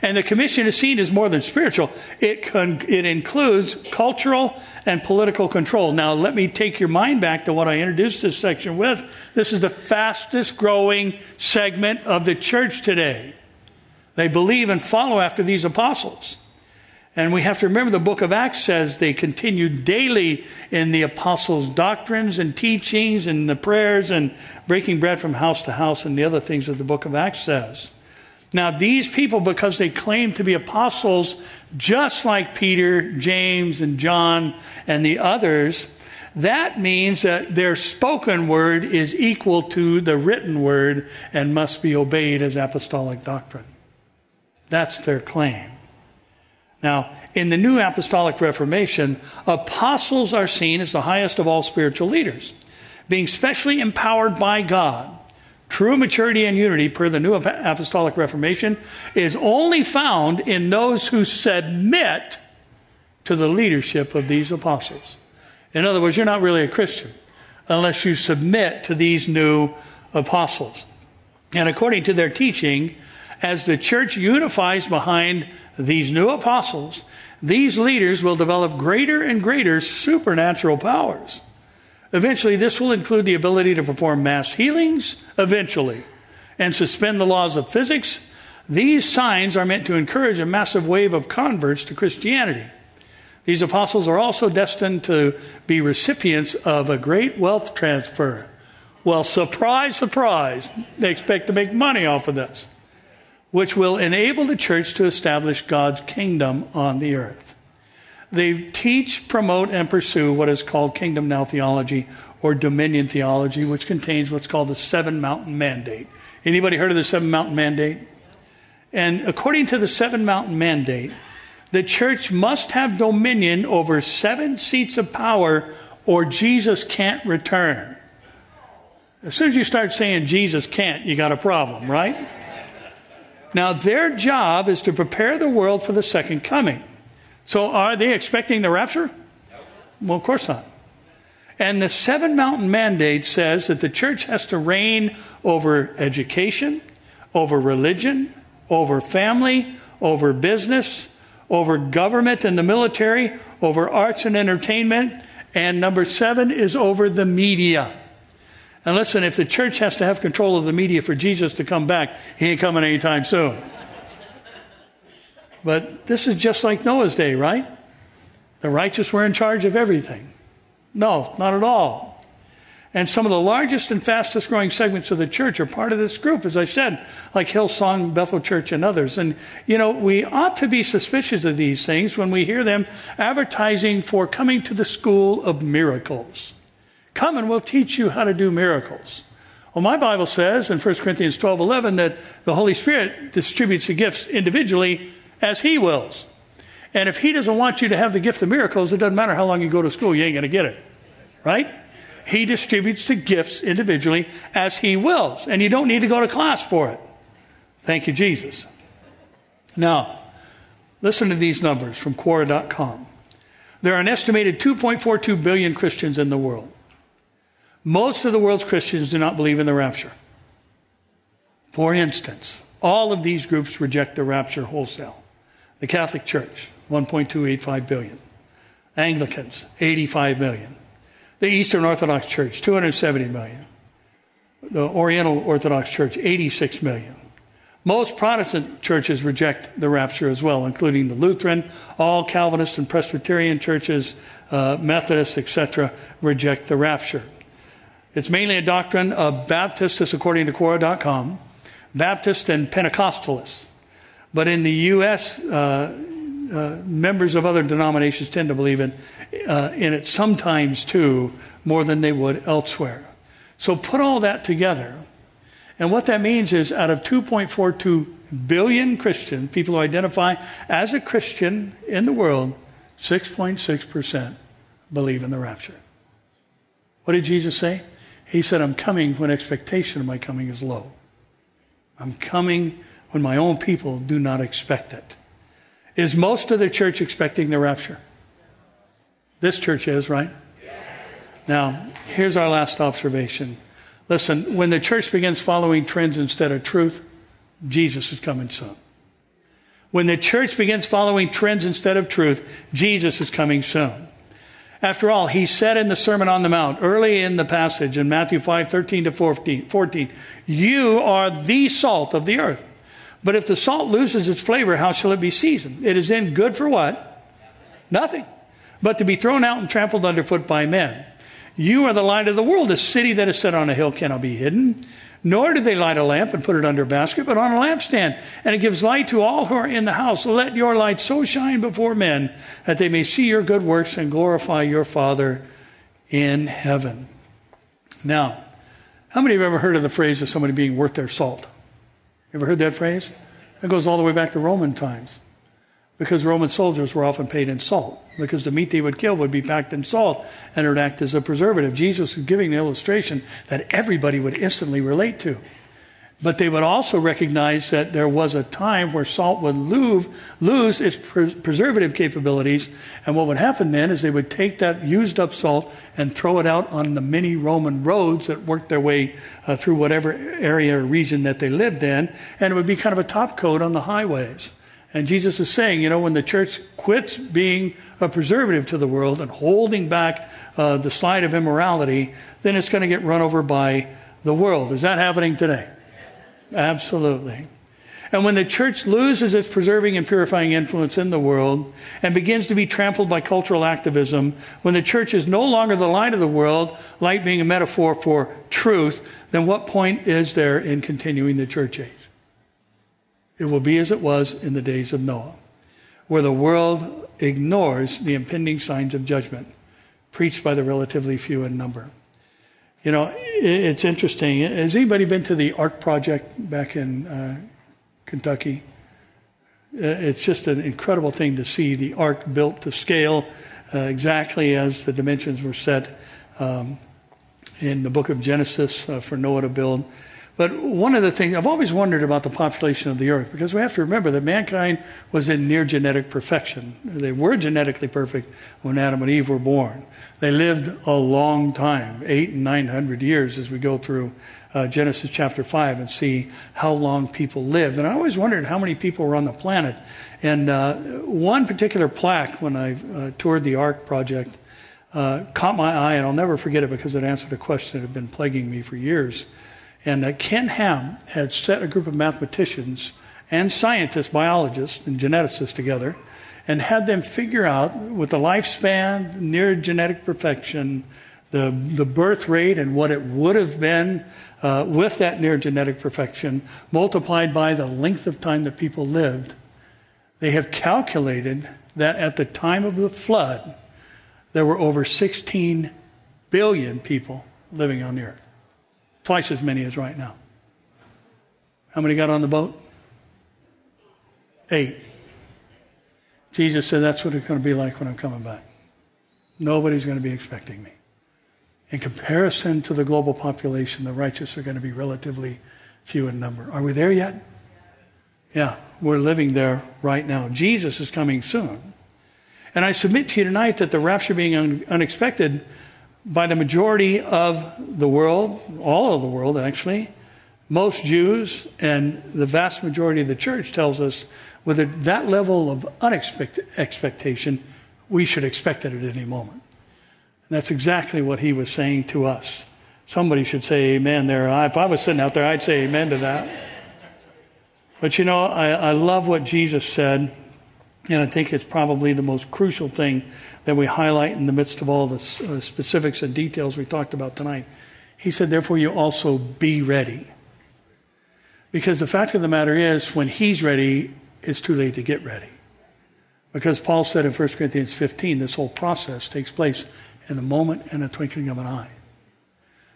And the commission is seen as more than spiritual. It includes cultural and political control. Now, let me take your mind back to what I introduced this section with. This is the fastest growing segment of the church today. They believe and follow after these apostles. And we have to remember the book of Acts says they continued daily in the apostles' doctrines and teachings and the prayers and breaking bread from house to house and the other things that the book of Acts says. Now, these people, because they claim to be apostles, just like Peter, James, and John, and the others, that means that their spoken word is equal to the written word and must be obeyed as apostolic doctrine. That's their claim. Now, in the New Apostolic Reformation, apostles are seen as the highest of all spiritual leaders, being specially empowered by God. True maturity and unity, per the New Apostolic Reformation, is only found in those who submit to the leadership of these apostles. In other words, you're not really a Christian unless you submit to these new apostles. And according to their teaching, as the church unifies behind these new apostles, these leaders will develop greater and greater supernatural powers. Eventually, this will include the ability to perform mass healings, and suspend the laws of physics. These signs are meant to encourage a massive wave of converts to Christianity. These apostles are also destined to be recipients of a great wealth transfer. Well, surprise, surprise, they expect to make money off of this, which will enable the church to establish God's kingdom on the earth. They teach, promote, and pursue what is called Kingdom Now theology or dominion theology, which contains what's called the Seven Mountain Mandate. Anybody heard of the Seven Mountain Mandate? And according to the Seven Mountain Mandate, the church must have dominion over seven seats of power or Jesus can't return. As soon as you start saying Jesus can't, you got a problem, right? Now, their job is to prepare the world for the second coming. So are they expecting the rapture? Well, of course not. And the Seven Mountain Mandate says that the church has to reign over education, over religion, over family, over business, over government and the military, over arts and entertainment, and number seven is over the media. And listen, if the church has to have control of the media for Jesus to come back, he ain't coming anytime soon. But this is just like Noah's day, right? The righteous were in charge of everything. No, not at all. And some of the largest and fastest growing segments of the church are part of this group, as I said, like Hillsong, Bethel Church, and others. And, you know, we ought to be suspicious of these things when we hear them advertising for coming to the school of miracles. Come and we'll teach you how to do miracles. Well, my Bible says in 1 Corinthians 12:11 that the Holy Spirit distributes the gifts individually as he wills. And if he doesn't want you to have the gift of miracles, it doesn't matter how long you go to school, you ain't going to get it. Right? He distributes the gifts individually as he wills. And you don't need to go to class for it. Thank you, Jesus. Now, listen to these numbers from Quora.com. There are an estimated 2.42 billion Christians in the world. Most of the world's Christians do not believe in the rapture. For instance, all of these groups reject the rapture wholesale. The Catholic Church, 1.285 billion. Anglicans, 85 million. The Eastern Orthodox Church, 270 million. The Oriental Orthodox Church, 86 million. Most Protestant churches reject the rapture as well, including the Lutheran, all Calvinist and Presbyterian churches, Methodists, etc., reject the rapture. It's mainly a doctrine of Baptists, this according to Quora.com, Baptists and Pentecostalists. But in the U.S., members of other denominations tend to believe in it sometimes, too, more than they would elsewhere. So put all that together. And what that means is out of 2.42 billion Christian people who identify as a Christian in the world, 6.6% believe in the rapture. What did Jesus say? He said, I'm coming when expectation of my coming is low. I'm coming when my own people do not expect it. Is most of the church expecting the rapture? This church is, right? Yes. Now, here's our last observation. Listen, when the church begins following trends instead of truth, Jesus is coming soon. When the church begins following trends instead of truth, Jesus is coming soon. After all, he said in the Sermon on the Mount, early in the passage in Matthew 5:13 to 14, "You are the salt of the earth. But if the salt loses its flavor, how shall it be seasoned? It is then good for what? Nothing. But to be thrown out and trampled underfoot by men. You are the light of the world. A city that is set on a hill cannot be hidden. Nor do they light a lamp and put it under a basket, but on a lampstand. And it gives light to all who are in the house. Let your light so shine before men that they may see your good works and glorify your Father in heaven." Now, how many have ever heard of the phrase of somebody being worth their salt? Ever heard that phrase? It goes all the way back to Roman times, because Roman soldiers were often paid in salt, because the meat they would kill would be packed in salt and it would act as a preservative. Jesus was giving an illustration that everybody would instantly relate to. But they would also recognize that there was a time where salt would lose its preservative capabilities. And what would happen then is they would take that used up salt and throw it out on the many Roman roads that worked their way through whatever area or region that they lived in. And it would be kind of a top coat on the highways. And Jesus is saying, you know, when the church quits being a preservative to the world and holding back the slide of immorality, then it's going to get run over by the world. Is that happening today? Absolutely. And when the church loses its preserving and purifying influence in the world and begins to be trampled by cultural activism, when the church is no longer the light of the world, light being a metaphor for truth, then what point is there in continuing the church age? It will be as it was in the days of Noah, where the world ignores the impending signs of judgment preached by the relatively few in number. You know, it's interesting. Has anybody been to the Ark Project back in Kentucky? It's just an incredible thing to see the Ark built to scale exactly as the dimensions were set in the book of Genesis for Noah to build. But one of the things, I've always wondered about the population of the earth, because we have to remember that mankind was in near genetic perfection. They were genetically perfect when Adam and Eve were born. They lived a long time, 800 and 900 years, as we go through Genesis chapter 5 and see how long people lived. And I always wondered how many people were on the planet. And one particular plaque when I toured the Ark Project caught my eye, and I'll never forget it because it answered a question that had been plaguing me for years. And Ken Ham had set a group of mathematicians and scientists, biologists and geneticists together, and had them figure out, with the lifespan, near genetic perfection, the birth rate and what it would have been with that near genetic perfection, multiplied by the length of time that people lived. They have calculated that at the time of the flood, there were over 16 billion people living on the earth. Twice as many as right now. How many got on the boat? 8. Jesus said, that's what it's going to be like when I'm coming back. Nobody's going to be expecting me. In comparison to the global population, the righteous are going to be relatively few in number. Are we there yet? Yeah, we're living there right now. Jesus is coming soon. And I submit to you tonight that the rapture being unexpected by the majority of the world, all of the world actually, most Jews and the vast majority of the church, tells us with that level of expectation, we should expect it at any moment. And that's exactly what he was saying to us. Somebody should say amen there. If I was sitting out there, I'd say amen to that. But you know, I love what Jesus said. And I think it's probably the most crucial thing that we highlight in the midst of all the specifics and details we talked about tonight. He said, therefore, you also be ready. Because the fact of the matter is, when he's ready, it's too late to get ready. Because Paul said in 1 Corinthians 15, this whole process takes place in a moment and a twinkling of an eye.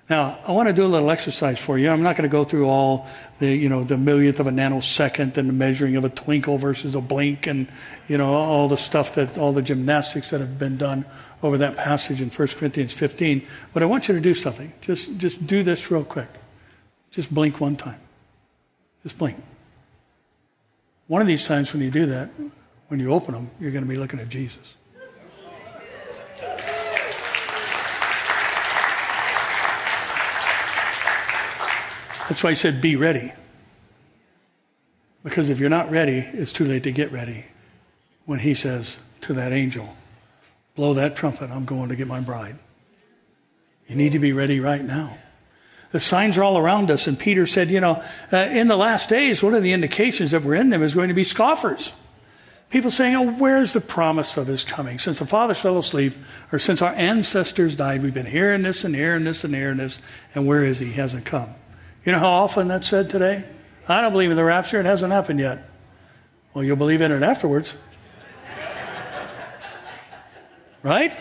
Now, I want to do a little exercise for you. I'm not going to go through all the, you know, the millionth of a nanosecond and the measuring of a twinkle versus a blink and, you know, all the stuff that, all the gymnastics that have been done over that passage in 1 Corinthians 15. But I want you to do something. Just do this real quick. Just blink one time. Just blink. One of these times when you do that, when you open them, you're going to be looking at Jesus. That's why he said, be ready. Because if you're not ready, it's too late to get ready. When he says to that angel, blow that trumpet, I'm going to get my bride. You need to be ready right now. The signs are all around us. And Peter said, in the last days, one of the indications that we're in them is going to be scoffers. People saying, where's the promise of his coming? Since the fathers fell asleep, or since our ancestors died, we've been hearing this and hearing this and hearing this, and where is he? He hasn't come. You know how often that's said today? I don't believe in the rapture. It hasn't happened yet. Well, you'll believe in it afterwards. Right?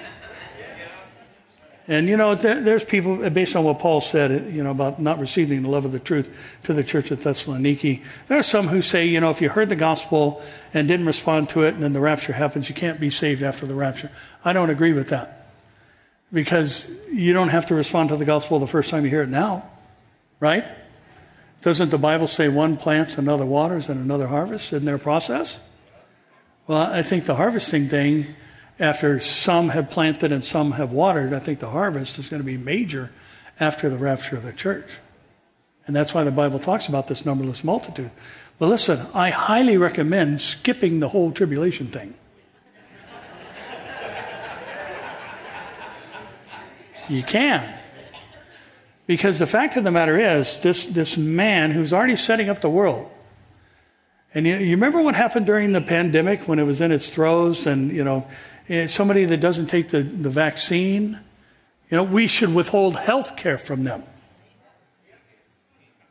And, there's people, based on what Paul said, about not receiving the love of the truth to the church at Thessaloniki. There are some who say, if you heard the gospel and didn't respond to it and then the rapture happens, you can't be saved after the rapture. I don't agree with that, because you don't have to respond to the gospel the first time you hear it now, right? Doesn't the Bible say one plants, another waters, and another harvests in their process? Well, I think the harvesting thing, after some have planted and some have watered, I think the harvest is going to be major after the rapture of the church. And that's why the Bible talks about this numberless multitude. But listen, I highly recommend skipping the whole tribulation thing. You can. Because the fact of the matter is, this man who's already setting up the world. And you remember what happened during the pandemic when it was in its throes, and, somebody that doesn't take the vaccine, we should withhold health care from them.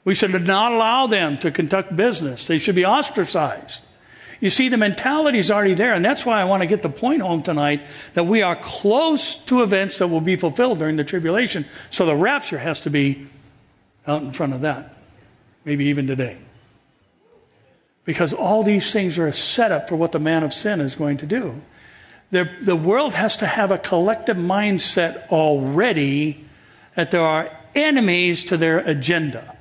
We should not allow them to conduct business. They should be ostracized. You see, the mentality is already there, and that's why I want to get the point home tonight that we are close to events that will be fulfilled during the tribulation. So the rapture has to be out in front of that, maybe even today. Because all these things are a setup for what the man of sin is going to do. The world has to have a collective mindset already that there are enemies to their agenda.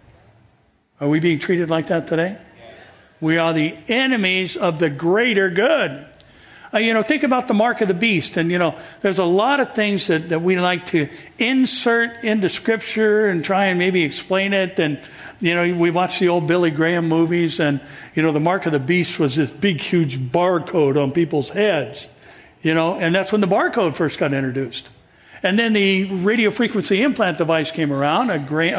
Are we being treated like that today? Yes. We are the enemies of the greater good. Think about the mark of the beast. And, there's a lot of things that we like to insert into Scripture and try and maybe explain it. And, we watch the old Billy Graham movies and, the mark of the beast was this big, huge barcode on people's heads. And that's when the barcode first got introduced. And then the radio frequency implant device came around, a grain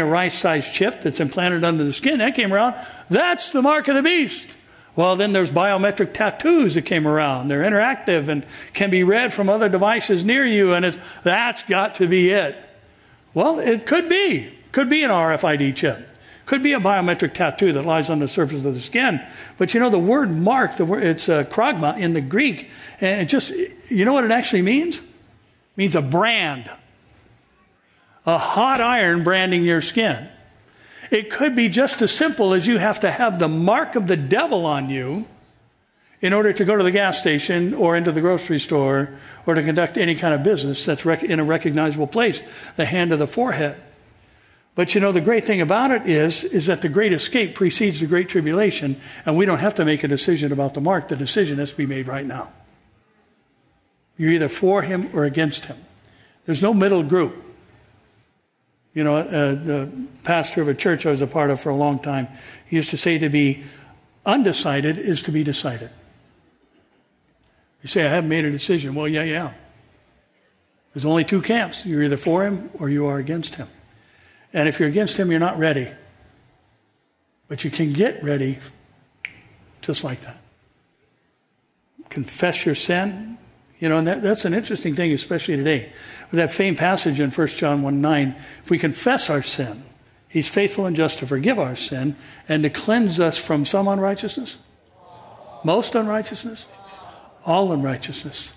of rice-sized chip that's implanted under the skin. That came around. That's the mark of the beast. Well, then there's biometric tattoos that came around. They're interactive and can be read from other devices near you, and that's got to be it. Well, it could be. Could be an RFID chip. Could be a biometric tattoo that lies on the surface of the skin. But the word mark, it's kragma in the Greek, and it just, what it actually means? It means a brand. A hot iron branding your skin. It could be just as simple as you have to have the mark of the devil on you in order to go to the gas station or into the grocery store or to conduct any kind of business that's in a recognizable place, the hand of the forehead. But the great thing about it is that the great escape precedes the great tribulation, and we don't have to make a decision about the mark. The decision has to be made right now. You're either for him or against him. There's no middle group. The pastor of a church I was a part of for a long time, he used to say to be undecided is to be decided. You say, I haven't made a decision. Well, yeah. There's only two camps. You're either for him or you are against him. And if you're against him, you're not ready. But you can get ready just like that. Confess your sin. And that's an interesting thing, especially today. With that famed passage in 1 John 1:9, if we confess our sin, he's faithful and just to forgive our sin and to cleanse us from some unrighteousness, most unrighteousness, all unrighteousness.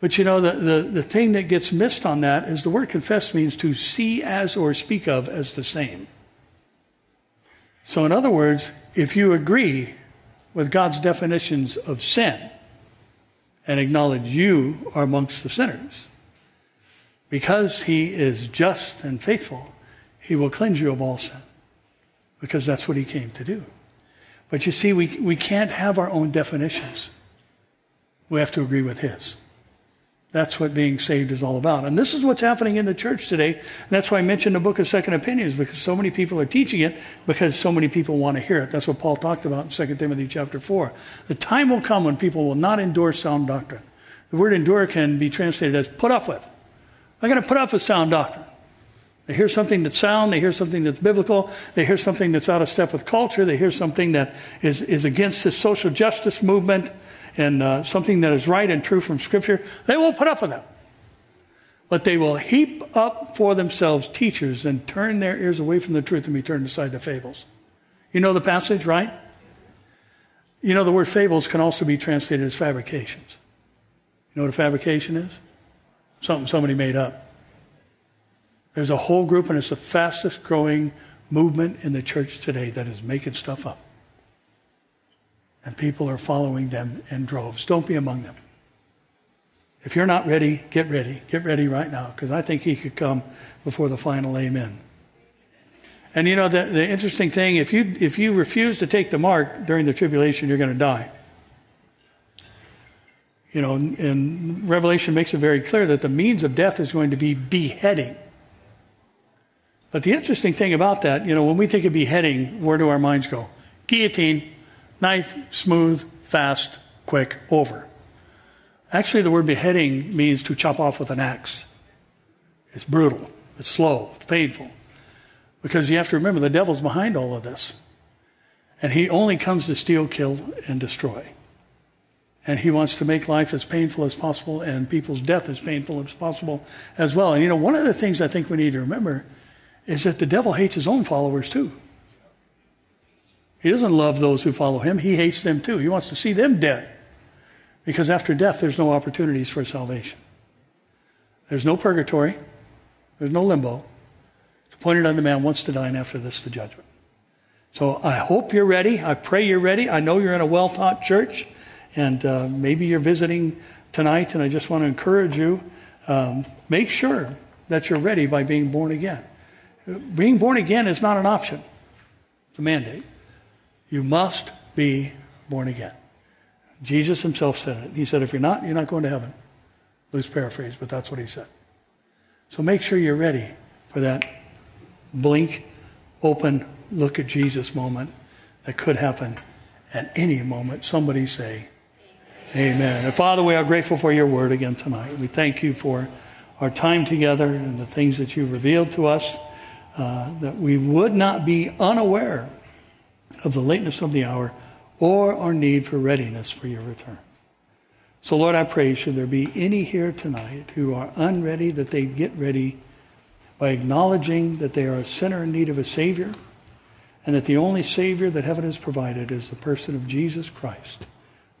But the thing that gets missed on that is the word confess means to see as or speak of as the same. So in other words, if you agree with God's definitions of sin, and acknowledge you are amongst the sinners. Because he is just and faithful, he will cleanse you of all sin. Because that's what he came to do. But you see, we can't have our own definitions. We have to agree with his. That's what being saved is all about. And this is what's happening in the church today. And that's why I mentioned the book of Second Opinions, because so many people are teaching it because so many people want to hear it. That's what Paul talked about in 2 Timothy chapter 4. The time will come when people will not endure sound doctrine. The word endure can be translated as put up with. I'm going to put up with sound doctrine. They hear something that's sound. They hear something that's biblical. They hear something that's out of step with culture. They hear something that is against the social justice movement and something that is right and true from Scripture. They won't put up with that. But they will heap up for themselves teachers and turn their ears away from the truth and be turned aside to fables. You know the passage, right? You know the word fables can also be translated as fabrications. You know what a fabrication is? Something somebody made up. There's a whole group, and it's the fastest growing movement in the church today that is making stuff up. And people are following them in droves. Don't be among them. If you're not ready, get ready. Get ready right now, because I think he could come before the final amen. And you know, the interesting thing, if you refuse to take the mark during the tribulation, you're going to die. You know, and Revelation makes it very clear that the means of death is going to be beheading. But the interesting thing about that, you know, when we think of beheading, where do our minds go? Guillotine, knife, smooth, fast, quick, over. Actually, the word beheading means to chop off with an axe. It's brutal. It's slow. It's painful. Because you have to remember, the devil's behind all of this. And he only comes to steal, kill, and destroy. And he wants to make life as painful as possible and people's death as painful as possible as well. And, you know, one of the things I think we need to remember is that the devil hates his own followers too. He doesn't love those who follow him. He hates them too. He wants to see them dead. Because after death, there's no opportunities for salvation. There's no purgatory. There's no limbo. It's appointed unto man once to die, and after this, the judgment. So I hope you're ready. I pray you're ready. I know you're in a well-taught church, and maybe you're visiting tonight, and I just want to encourage you, make sure that you're ready by being born again. Being born again is not an option. It's a mandate. You must be born again. Jesus himself said it. He said, if you're not, you're not going to heaven. Loose paraphrase, but that's what he said. So make sure you're ready for that blink, open, look at Jesus moment that could happen at any moment. Somebody say, amen. And Father, we are grateful for your word again tonight. We thank you for our time together and the things that you've revealed to us. That we would not be unaware of the lateness of the hour or our need for readiness for your return. So, Lord, I pray, should there be any here tonight who are unready, that they get ready by acknowledging that they are a sinner in need of a Savior, and that the only Savior that heaven has provided is the person of Jesus Christ,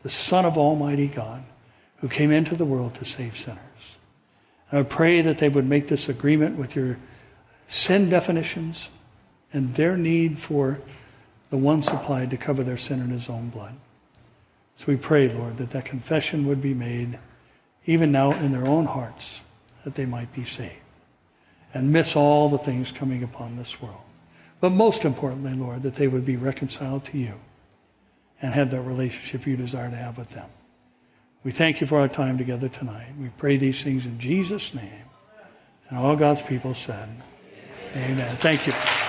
the Son of Almighty God, who came into the world to save sinners. And I pray that they would make this agreement with your sin definitions and their need for the one supplied to cover their sin in his own blood. So we pray, Lord, that that confession would be made even now in their own hearts, that they might be saved and miss all the things coming upon this world. But most importantly, Lord, that they would be reconciled to you and have that relationship you desire to have with them. We thank you for our time together tonight. We pray these things in Jesus' name. And all God's people said, amen. Thank you.